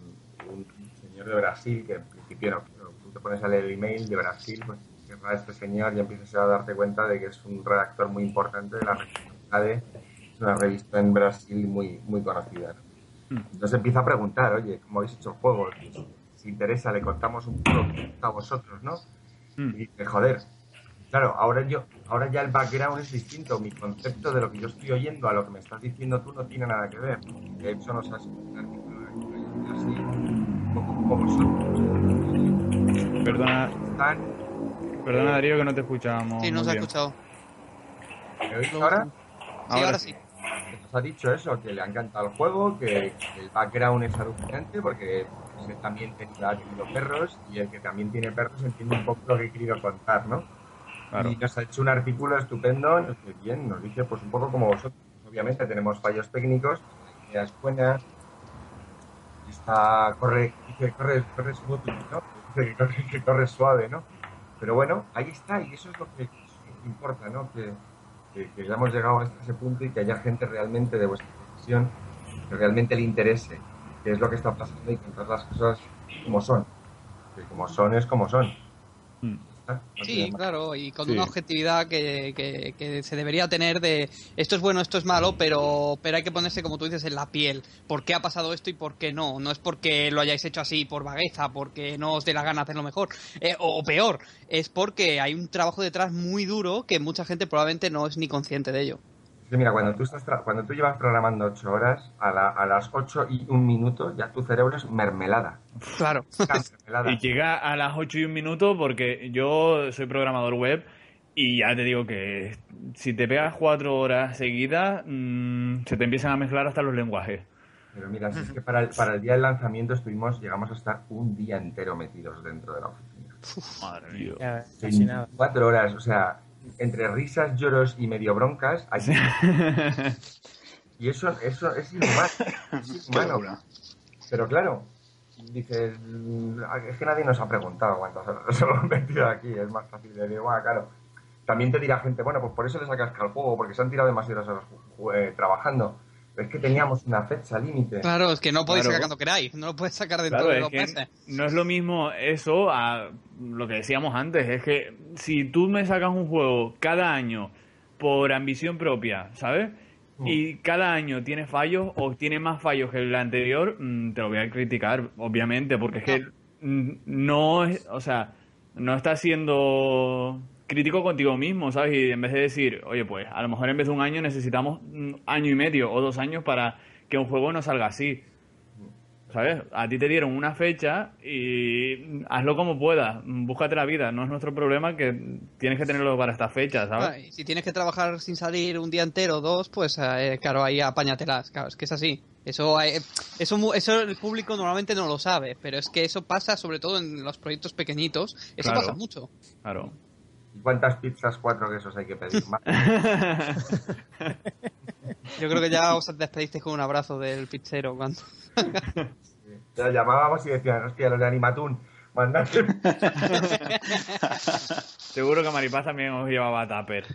un señor de Brasil que en principio no, pero tú te pones a leer el email de Brasil, pues cierra este señor y empiezas a darte cuenta de que es un redactor muy importante de la revista, es una revista en Brasil muy muy conocida, ¿no? Entonces empieza a preguntar, oye, ¿cómo habéis hecho el juego? Si interesa, le contamos un poco a vosotros, ¿no? Y dice, joder, claro, ahora yo, ahora ya el background es distinto. Mi concepto de lo que yo estoy oyendo a lo que me estás diciendo tú no tiene nada que ver. De hecho, nos has explicado así, un poco como vosotros. Perdona, Perdona Darío, que no te escuchábamos. Sí, no se ha escuchado. ¿Me oís ahora? Sí, ahora sí. Nos ha dicho eso, que le ha encantado el juego, que el background es alucinante porque él también ha tenido perros y el que también tiene perros entiende un poco lo que he querido contar, ¿no? Claro. Y nos ha hecho un artículo estupendo, nos dice bien, nos dice pues un poco como vosotros. Obviamente tenemos fallos técnicos, la idea es buena, está, corre, dice, corre, corre, ¿no? Dice, corre, que corre suave, ¿no? Pero bueno, ahí está, y eso es lo que importa, ¿no? Que, que, que ya hemos llegado hasta ese punto y que haya gente realmente de vuestra profesión que realmente le interese, que es lo que está pasando y contar las cosas como son, que como son es como son. Mm. Sí, claro, y con sí. una objetividad que, que, que se debería tener de esto es bueno, esto es malo, pero, pero hay que ponerse, como tú dices, en la piel. ¿Por qué ha pasado esto y por qué no? No es porque lo hayáis hecho así por vagueza, porque no os dé la gana hacerlo mejor, eh, o, o peor, es porque hay un trabajo detrás muy duro que mucha gente probablemente no es ni consciente de ello. Sí, mira, cuando tú, estás tra- cuando tú llevas programando ocho horas, a, la, a las ocho y un minuto ya tu cerebro es mermelada. Claro. Mermelada. Y llega a las ocho y un minuto porque yo soy programador web y ya te digo que si te pegas cuatro horas seguidas mmm, se te empiezan a mezclar hasta los lenguajes. Pero mira, si es que para el, para el día del lanzamiento estuvimos, llegamos a estar un día entero metidos dentro de la oficina. Uf, madre mía. Ya, casi nada. Cuatro horas, o sea... entre risas, lloros y medio broncas allí. Y eso, eso es inhumano, es inhumano. Pero claro, dices, es que nadie nos ha preguntado cuántas horas hemos metido aquí, es más fácil de decir, bueno, claro, también te dirá gente, bueno, pues por eso le sacas al juego, porque se han tirado demasiadas horas eh, trabajando. Es que teníamos una fecha límite. Claro, es que no podéis claro. sacar cuando queráis. No lo puedes sacar dentro claro, de los meses. No es lo mismo eso a lo que decíamos antes. Es que si tú me sacas un juego cada año por ambición propia, ¿sabes? Uh. Y cada año tiene fallos o tiene más fallos que el anterior, te lo voy a criticar, obviamente, porque es que no es, o sea, no está siendo... crítico contigo mismo, ¿sabes? Y en vez de decir, oye, pues, a lo mejor en vez de un año necesitamos un año y medio o dos años para que un juego no salga así, ¿sabes? A ti te dieron una fecha y hazlo como puedas, búscate la vida, no es nuestro problema que tienes que tenerlo para esta fecha, ¿sabes? Ah, y si tienes que trabajar sin salir un día entero o dos, pues, eh, claro, ahí apáñatelas, claro, es que es así. Eso, eso eso el público normalmente no lo sabe, pero es que eso pasa sobre todo en los proyectos pequeñitos, eso claro, pasa mucho. Claro. ¿Cuántas pizzas, cuatro quesos hay que pedir más? Yo creo que ya os despedisteis con un abrazo del pizzero cuando... Sí. Lo llamábamos y decían, hostia, los de Animatoon, Mandate. Seguro que a Maripaz también os llevaba tupper.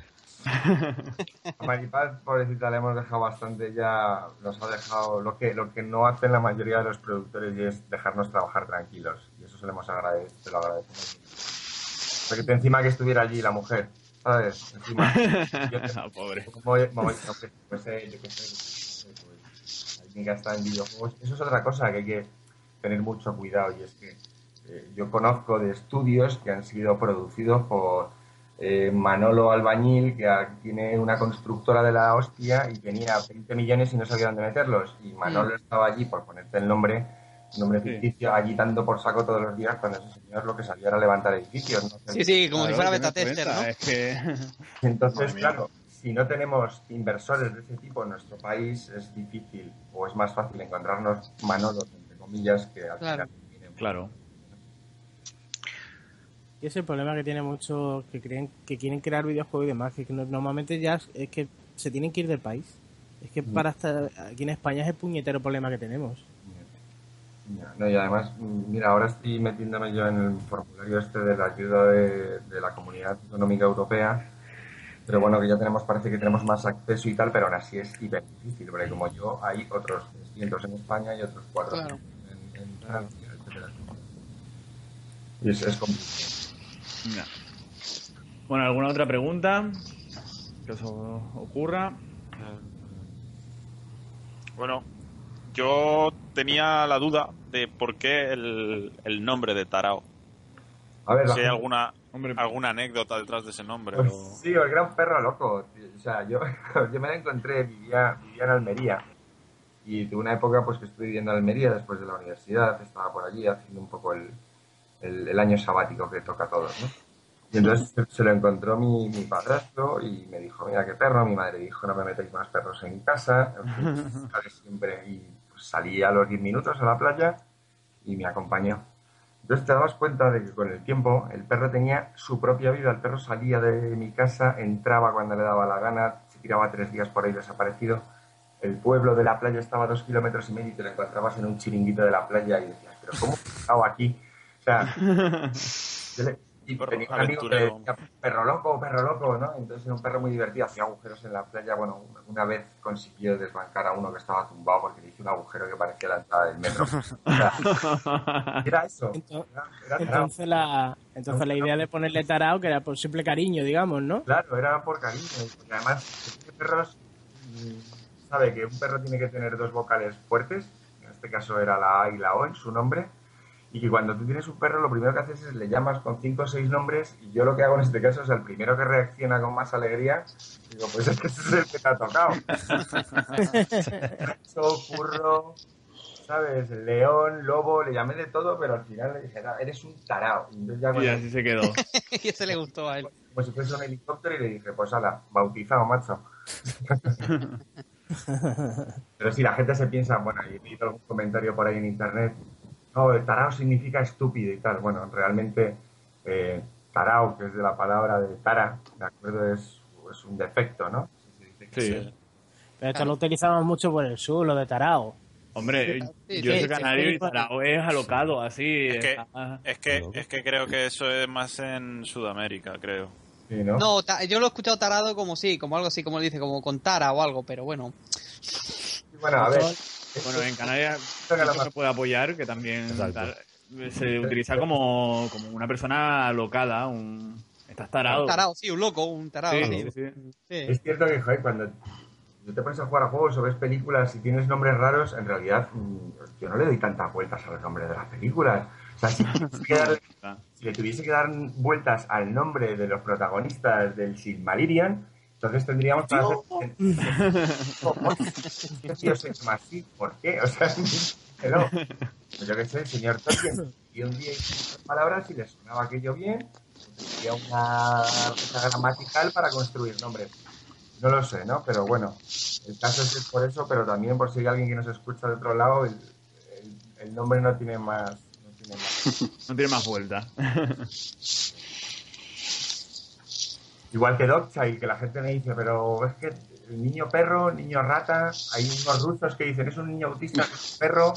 A Maripaz, pobrecita, le hemos dejado bastante ya. Nos ha dejado lo que, lo que no hacen la mayoría de los productores, y es dejarnos trabajar tranquilos. Y eso se lo hemos agradecido, se lo agradecemos. Porque encima que estuviera allí la mujer, ¿sabes? Encima. Yo te... no, pobre. Como, como, pues, eh, yo qué sé. Pues, alguien que está en videojuegos. Eso es otra cosa que hay que tener mucho cuidado, y es que eh, yo conozco de estudios que han sido producidos por eh, Manolo Albañil, que a, tiene una constructora de la hostia y tenía veinte millones y no sabía dónde meterlos, y Manolo sí. estaba allí, por ponerte el nombre nombre sí. ficticio, allí dando por saco todos los días, cuando ese señor lo que sabía era levantar edificios, ¿no? Sí, sí, como claro, si fuera beta tester, ¿no? Es que... Entonces, claro, si no tenemos inversores de ese tipo en nuestro país, es difícil, o es más fácil encontrarnos Manolo millas que al claro. final claro. Y es el problema que tiene muchos que creen que quieren crear videojuegos y demás, que normalmente ya es que se tienen que ir del país. Es que mm. para estar aquí en España es el puñetero problema que tenemos. No, y además, mira, ahora estoy metiéndome yo en el formulario este de la ayuda de, de la Comunidad Económica Europea, pero bueno, que ya tenemos, parece que tenemos más acceso y tal, pero aún así es hiper difícil, porque como yo hay otros trescientos en España y otros cuatro claro. en Francia, etcétera. Y es, es complicado. No. Bueno, ¿alguna otra pregunta que os ocurra? Bueno, yo tenía la duda de por qué el, el nombre de Tarao. A ver, si hay alguna, hombre, alguna anécdota detrás de ese nombre. Pues o... Sí, el gran perro loco. O sea, yo, yo me la encontré, vivía, vivía en Almería. Y tuve una época pues que estuve viviendo en Almería después de la universidad, estaba por allí haciendo un poco el, el, el año sabático que toca a todos, ¿no? Y entonces se, se lo encontró mi, mi padrastro y me dijo, mira qué perro. Mi madre dijo, no me metáis más perros en casa. Entonces, siempre. Y pues, salí a los diez minutos a la playa y me acompañó. Entonces te dabas cuenta de que con el tiempo el perro tenía su propia vida. El perro salía de mi casa, entraba cuando le daba la gana, se tiraba tres días por ahí desaparecido. El pueblo de la playa estaba a dos kilómetros y medio y te lo encontrabas en un chiringuito de la playa y decías, pero ¿cómo he estado aquí? O sea, yo le, y tenía un amigo que decía, perro loco, perro loco, ¿no? Entonces era un perro muy divertido, hacía agujeros en la playa. Bueno, una vez consiguió desbancar a uno que estaba tumbado porque le hizo un agujero que parecía la entrada del metro. O sea, era eso. Entonces, era, era entonces la, entonces la idea de ponerle Tarao, que era por simple cariño, digamos, ¿no? Claro, era por cariño. Y además, perros... sabe que un perro tiene que tener dos vocales fuertes, en este caso era la A y la O en su nombre, y que cuando tú tienes un perro lo primero que haces es le llamas con cinco o seis nombres, y yo lo que hago en este caso es el primero que reacciona con más alegría, digo, pues este es el que te ha tocado. Curro, ¿sabes? León, lobo, le llamé de todo, pero al final le dije, eres un tarao. Y, entonces ya y así le... se quedó. Y ese le gustó a él. Pues si fuese un helicóptero y le dije, pues ala, bautizado, macho. Pero si la gente se piensa, bueno, he leído algún comentario por ahí en internet, no, el tarao significa estúpido y tal. Bueno, realmente eh, tarao, que es de la palabra de tara, de acuerdo, es, es un defecto, ¿no? Se dice que sí. Sí. Pero esto lo utilizamos mucho por el sur, lo de tarao. Hombre, sí, yo sí, soy canario y tarao es alocado, así. Es que, es, que, es que creo que eso es más en Sudamérica, creo. Sí, ¿no? No, yo lo he escuchado tarado como sí, como algo así, como dice, como con tara o algo, pero bueno. Bueno, a ver. Bueno, en Canarias se puede apoyar, que también tar, se utiliza como, como una persona alocada, un... Estás tarado. Un tarado, sí, un loco, un tarado. Sí, sí, sí. Sí. Es cierto que, joder, cuando te pones a jugar a juegos o ves películas y tienes nombres raros, en realidad yo no le doy tantas vueltas a los nombres de las películas. O sea, si, que darle, si le tuviese que dar vueltas al nombre de los protagonistas del Silmarillion, entonces tendríamos para hacer... Yo soy más así, ¿por qué? O sea, hello. Yo que sé, el señor Tolkien, y un día hizo palabras y le sonaba aquello bien, tendría una cosa gramatical para construir nombres. No lo sé, ¿no? Pero bueno, el caso es que es por eso, pero también por si hay alguien que nos escucha de otro lado, el, el, el nombre no tiene más... No tiene más vuelta. Igual que Dog Child, que la gente me dice, pero es que el niño perro, niño rata, hay unos rusos que dicen, es un niño autista, es un perro.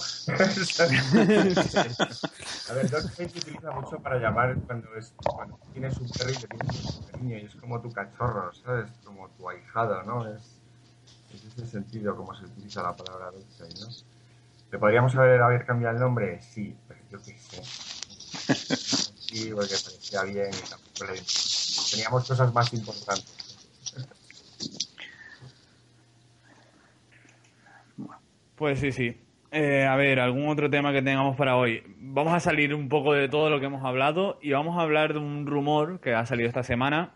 A ver, Dog Child se utiliza mucho para llamar cuando, es, cuando tienes un perro y te tienes un cariño y es como tu cachorro, ¿sabes? Como tu ahijado, ¿no? Es, es ese sentido como se utiliza la palabra Dog Child, ¿no? ¿Le podríamos haber, haber cambiado el nombre? Sí, pero yo qué sé. Sí, porque parecía bien y tampoco le... Teníamos cosas más importantes. Pues sí, sí. Eh, a ver, algún otro tema que tengamos para hoy. Vamos a salir un poco de todo lo que hemos hablado y vamos a hablar de un rumor que ha salido esta semana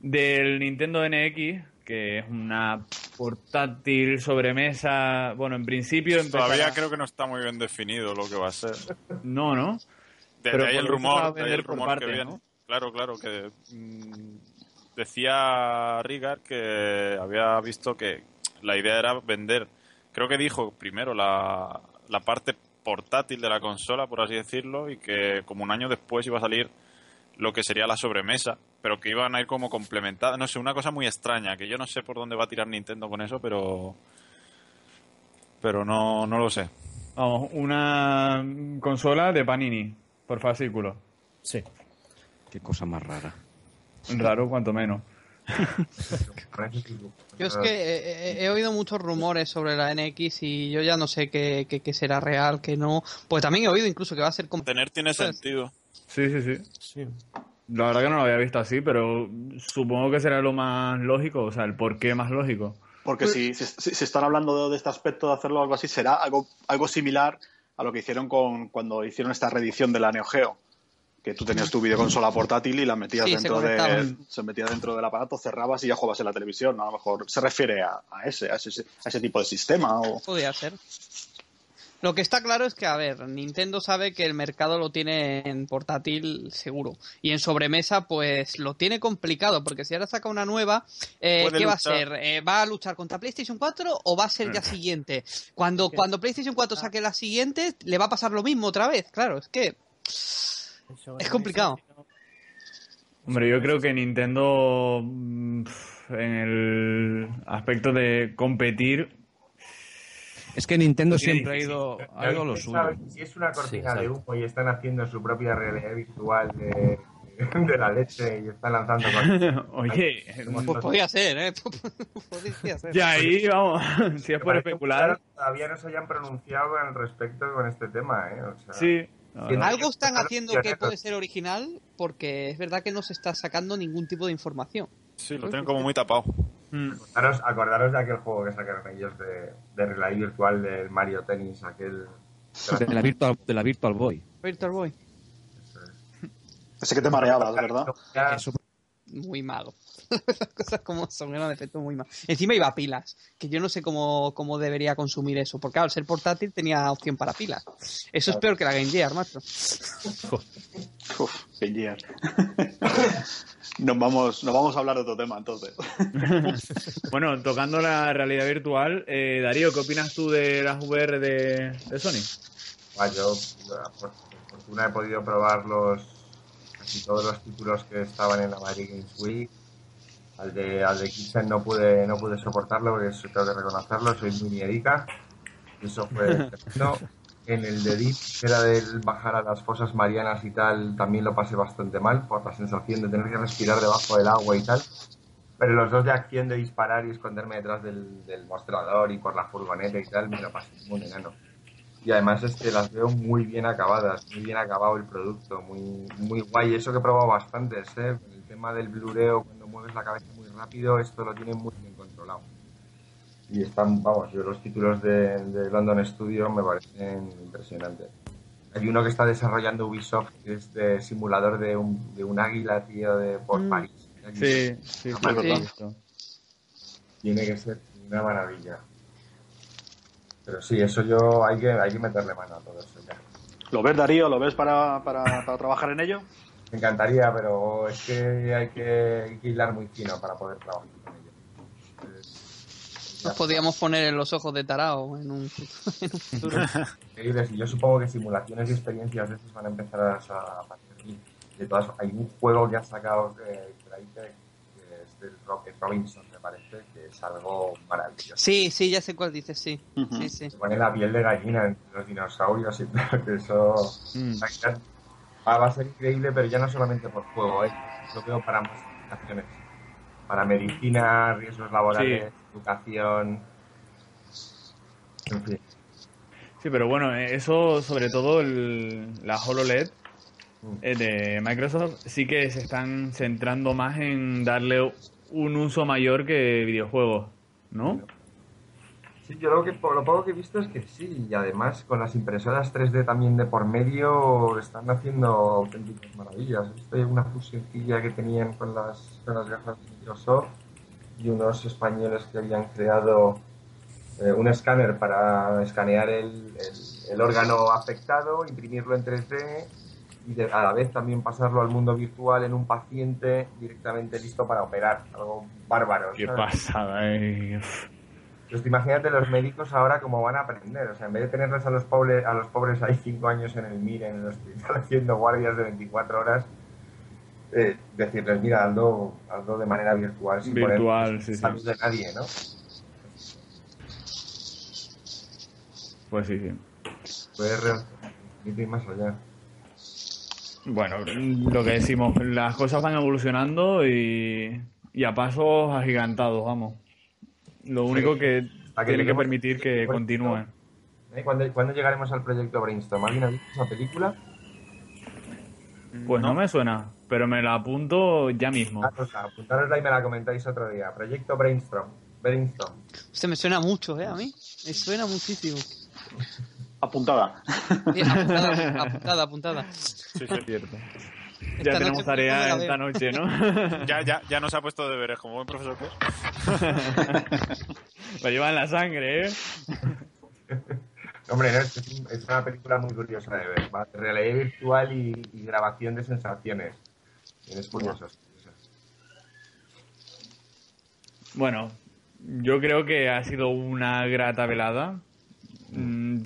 del Nintendo N X, que es una portátil sobremesa. Bueno, en principio... Empezará... Todavía creo que no está muy bien definido lo que va a ser. No, ¿no? Desde ahí el rumor, de ahí el rumor parte, que viene. ¿No? Claro, claro, que mmm, decía Rigar que había visto que la idea era vender... Creo que dijo primero la, la parte portátil de la consola, por así decirlo, y que como un año después iba a salir lo que sería la sobremesa, pero que iban a ir como complementadas. No sé, una cosa muy extraña, que yo no sé por dónde va a tirar Nintendo con eso, pero pero no, no lo sé. Vamos, una consola de Panini, por fascículo. Sí. Qué cosa más rara. Raro, cuanto menos. Yo es que he, he oído muchos rumores sobre la N X y yo ya no sé qué, qué, qué será real, qué no. Pues también he oído incluso que va a ser... Comp- Tener tiene sentido. Sí, sí, sí, sí. La verdad que no lo había visto así, pero supongo que será lo más lógico, o sea, el porqué más lógico. Porque pues... si se si, si están hablando de, de este aspecto de hacerlo algo así, será algo, algo similar a lo que hicieron con cuando hicieron esta reedición de la Neo Geo. Que tú tenías tu videoconsola portátil y la metías sí, dentro se de se metía dentro del aparato, cerrabas y ya jugabas en la televisión. A lo mejor se refiere a, a, ese, a ese a ese tipo de sistema. O... Podría ser. Lo que está claro es que, a ver, Nintendo sabe que el mercado lo tiene en portátil seguro. Y en sobremesa, pues, lo tiene complicado. Porque si ahora saca una nueva, eh, ¿qué luchar? va a ser? Eh, ¿Va a luchar contra PlayStation cuatro o va a ser ya siguiente? Cuando, cuando PlayStation cuatro saque la siguiente, le va a pasar lo mismo otra vez. Claro, es que... Es complicado. Hombre, yo creo que Nintendo en el aspecto de competir... Es que Nintendo sí, siempre sí, ha ido, sí. ha ido lo suyo. Si es una cortina sí, de humo y están haciendo su propia realidad virtual de, de la leche y están lanzando... Oye, pues podría ser, ¿eh? podría ser. Y ahí, vamos, si es por especular... Todavía no se hayan pronunciado al respecto con este tema, ¿eh? O sea, sí. No, no. Algo están haciendo que puede ser original porque es verdad que no se está sacando ningún tipo de información. Sí, lo tienen como muy tapado. Mm. Acordaros, acordaros de aquel juego que sacaron ellos de, de realidad virtual del Mario Tennis, aquel... De la Virtual, de la Virtual Boy. Virtual Boy. Eso es. Ese que te mareabas, ¿verdad? Eso. Muy malo. Las cosas como son, era un efecto muy malo. Encima iba a pilas, que yo no sé cómo, cómo debería consumir eso, porque claro, al ser portátil tenía opción para pilas. Eso claro. Es peor que la Game Gear, macho. Uf, Game Gear. Nos vamos, nos vamos a hablar de otro tema, entonces. Bueno, tocando la realidad virtual, eh, Darío, ¿qué opinas tú de las V R de, de Sony? Ah, yo, por, por fortuna, he podido probar los casi todos los títulos que estaban en la Madrid Games Week. Al de, al de Kitchen no pude, no pude soportarlo, porque eso tengo que reconocerlo, soy muy miedica. Eso fue no. En el de Deep, que era del bajar a las fosas marianas y tal, también lo pasé bastante mal, por la sensación de tener que respirar debajo del agua y tal. Pero los dos de acción de disparar y esconderme detrás del, del mostrador y por la furgoneta y tal, me lo pasé como un enano. Y además es que las veo muy bien acabadas, muy bien acabado el producto, muy muy guay. Eso que he probado bastantes, ¿eh? El tema del blureo, cuando mueves la cabeza muy rápido, esto lo tienen muy bien controlado. Y están, vamos, yo los títulos de, de London Studio me parecen impresionantes. Hay uno que está desarrollando Ubisoft, que es de simulador de un, de un águila, tío, de por París. Aquí, sí, sí, claro. Sí. Tiene que ser una maravilla. Pero sí, eso yo hay que, hay que meterle mano a todo eso ya. ¿Lo ves, Darío? ¿Lo ves para, para, para trabajar en ello? Me encantaría, pero es que hay que, hay que hilar muy fino para poder trabajar con ello. Entonces, nos podríamos poner en los ojos de Tarao en un, en un futuro. Yo supongo que simulaciones y experiencias de esas van a empezar a, a partir de, de todas. Hay un juego que ha sacado de, de, de, de, del Rocket Robinson, me parece, que es algo maravilloso. Sí, sí, ya sé cuál dices, sí. Uh-huh. Sí, sí. Se pone la piel de gallina entre los dinosaurios y todo, que eso... Mm. Ah, va a ser increíble, pero ya no solamente por juego, ¿eh? Yo creo para más aplicaciones. Para medicina, riesgos laborales, sí, educación... En fin. Sí, pero bueno, eso, sobre todo el, la HoloLED de Microsoft, sí que se están centrando más en darle un uso mayor que videojuegos, ¿no? Sí, yo lo que lo poco que he visto es que sí, y además con las impresoras tres D también de por medio están haciendo auténticas maravillas. He visto una fusioncilla que tenían con las, con las gafas de Microsoft y unos españoles que habían creado eh, un escáner para escanear el, el, el órgano afectado, imprimirlo en tres D y de, a la vez también pasarlo al mundo virtual en un paciente directamente listo para operar. Algo bárbaro. Qué pasada, eh. Pues imagínate los médicos ahora cómo van a aprender. O sea, en vez de tenerles a los pobres, a los pobres ahí cinco años en el M I R, en el hospital, haciendo guardias de veinticuatro horas, eh, decirles, mira, hazlo, hazlo de manera virtual, sin virtual, poner sí, salud sí. de nadie, ¿no? Pues sí, sí. Puedes realmente más allá. Bueno, lo que decimos, las cosas van evolucionando y, y a pasos agigantados, vamos. Lo único que tiene que permitir que continúen. ¿Cuándo, ¿Cuándo llegaremos al proyecto Brainstorm? ¿Alguien ha visto esa película? Pues no, no me suena, pero me la apunto ya mismo. Ah, o sea, apuntárosla y me la comentáis otro día. Proyecto Brainstorm. Brainstorm. Se me suena mucho, ¿eh? A mí me suena muchísimo. Apuntada. Sí, apuntada, apuntada, apuntada. Sí, es cierto. Esta ya tenemos tarea esta veo. noche, ¿no? Ya, ya, ya nos ha puesto deberes como buen profesor. Lo lleva en la sangre, ¿eh? Hombre, no, es, es una película muy curiosa de ver. ¿Va? Realidad virtual y, y grabación de sensaciones. Es curioso. Bueno, yo creo que ha sido una grata velada.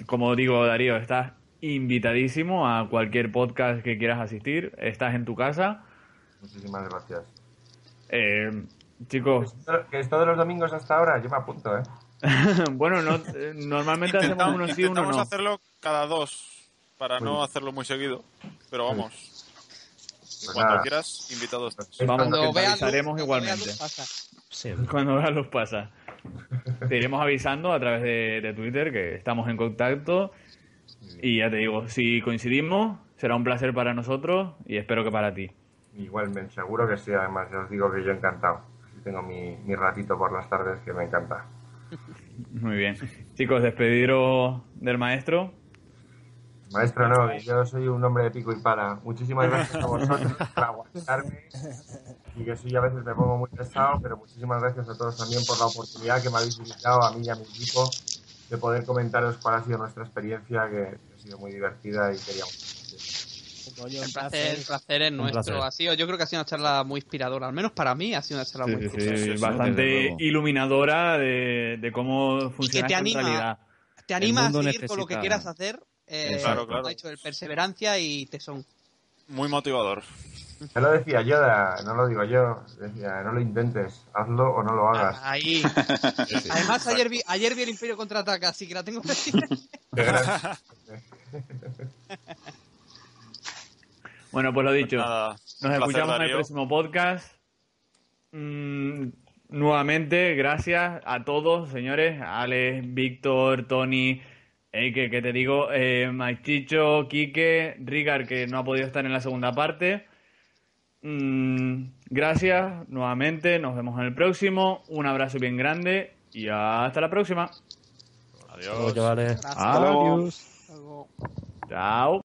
Como digo, Darío, estás invitadísimo a cualquier podcast que quieras asistir. Estás en tu casa. Muchísimas gracias. Eh, chicos... ¿Que es todos los domingos hasta ahora? Yo me apunto, ¿eh? Bueno, no, normalmente hacemos uno sí, uno no. Intentamos hacerlo cada dos para no hacerlo muy seguido. Pero vamos. Pues cuando nada. Quieras, invitados. Vamos, cuando que avisaremos igualmente. Cuando vea luz pasa. Te iremos avisando a través de, de Twitter que estamos en contacto y ya te digo, si coincidimos será un placer para nosotros y espero que para ti. Igualmente, seguro que sí, además ya os digo que yo encantado. Tengo mi, mi ratito por las tardes que me encanta. Muy bien. Chicos, despediros del maestro. Maestro, no, yo soy un hombre de pico y pala. Muchísimas gracias a vosotros por aguantarme y que sí, a veces me pongo muy pesado, pero muchísimas gracias a todos también por la oportunidad que me habéis brindado a mí y a mi equipo de poder comentaros cuál ha sido nuestra experiencia, que ha sido muy divertida y queríamos. Oye, el placer, el placer es nuestro. Placer. Ha sido, yo creo que ha sido una charla muy inspiradora, al menos para mí ha sido una charla sí, muy inspiradora. Sí, sí, sí, bastante iluminadora de, de cómo funciona esta realidad. Te anima a seguir necesita, con lo que quieras hacer. Eh, claro, claro. Ha hecho el perseverancia y tesón. Muy motivador. Ya lo decía Yoda, no lo digo yo. Decía, no lo intentes, hazlo o no lo hagas. Ahí. Sí. Además, ayer vi, ayer vi el Imperio Contraataca, así que la tengo que Bueno, pues lo dicho. Pues nada, nos escuchamos en el próximo podcast. Mm, nuevamente, gracias a todos, señores. Alex, Víctor, Tony... Hey, que, que te digo, eh, Maichicho, Quique, Rigar, que no ha podido estar en la segunda parte. Mm, gracias nuevamente, nos vemos en el próximo. Un abrazo bien grande y hasta la próxima. Adiós. Adiós. Adiós. Chao.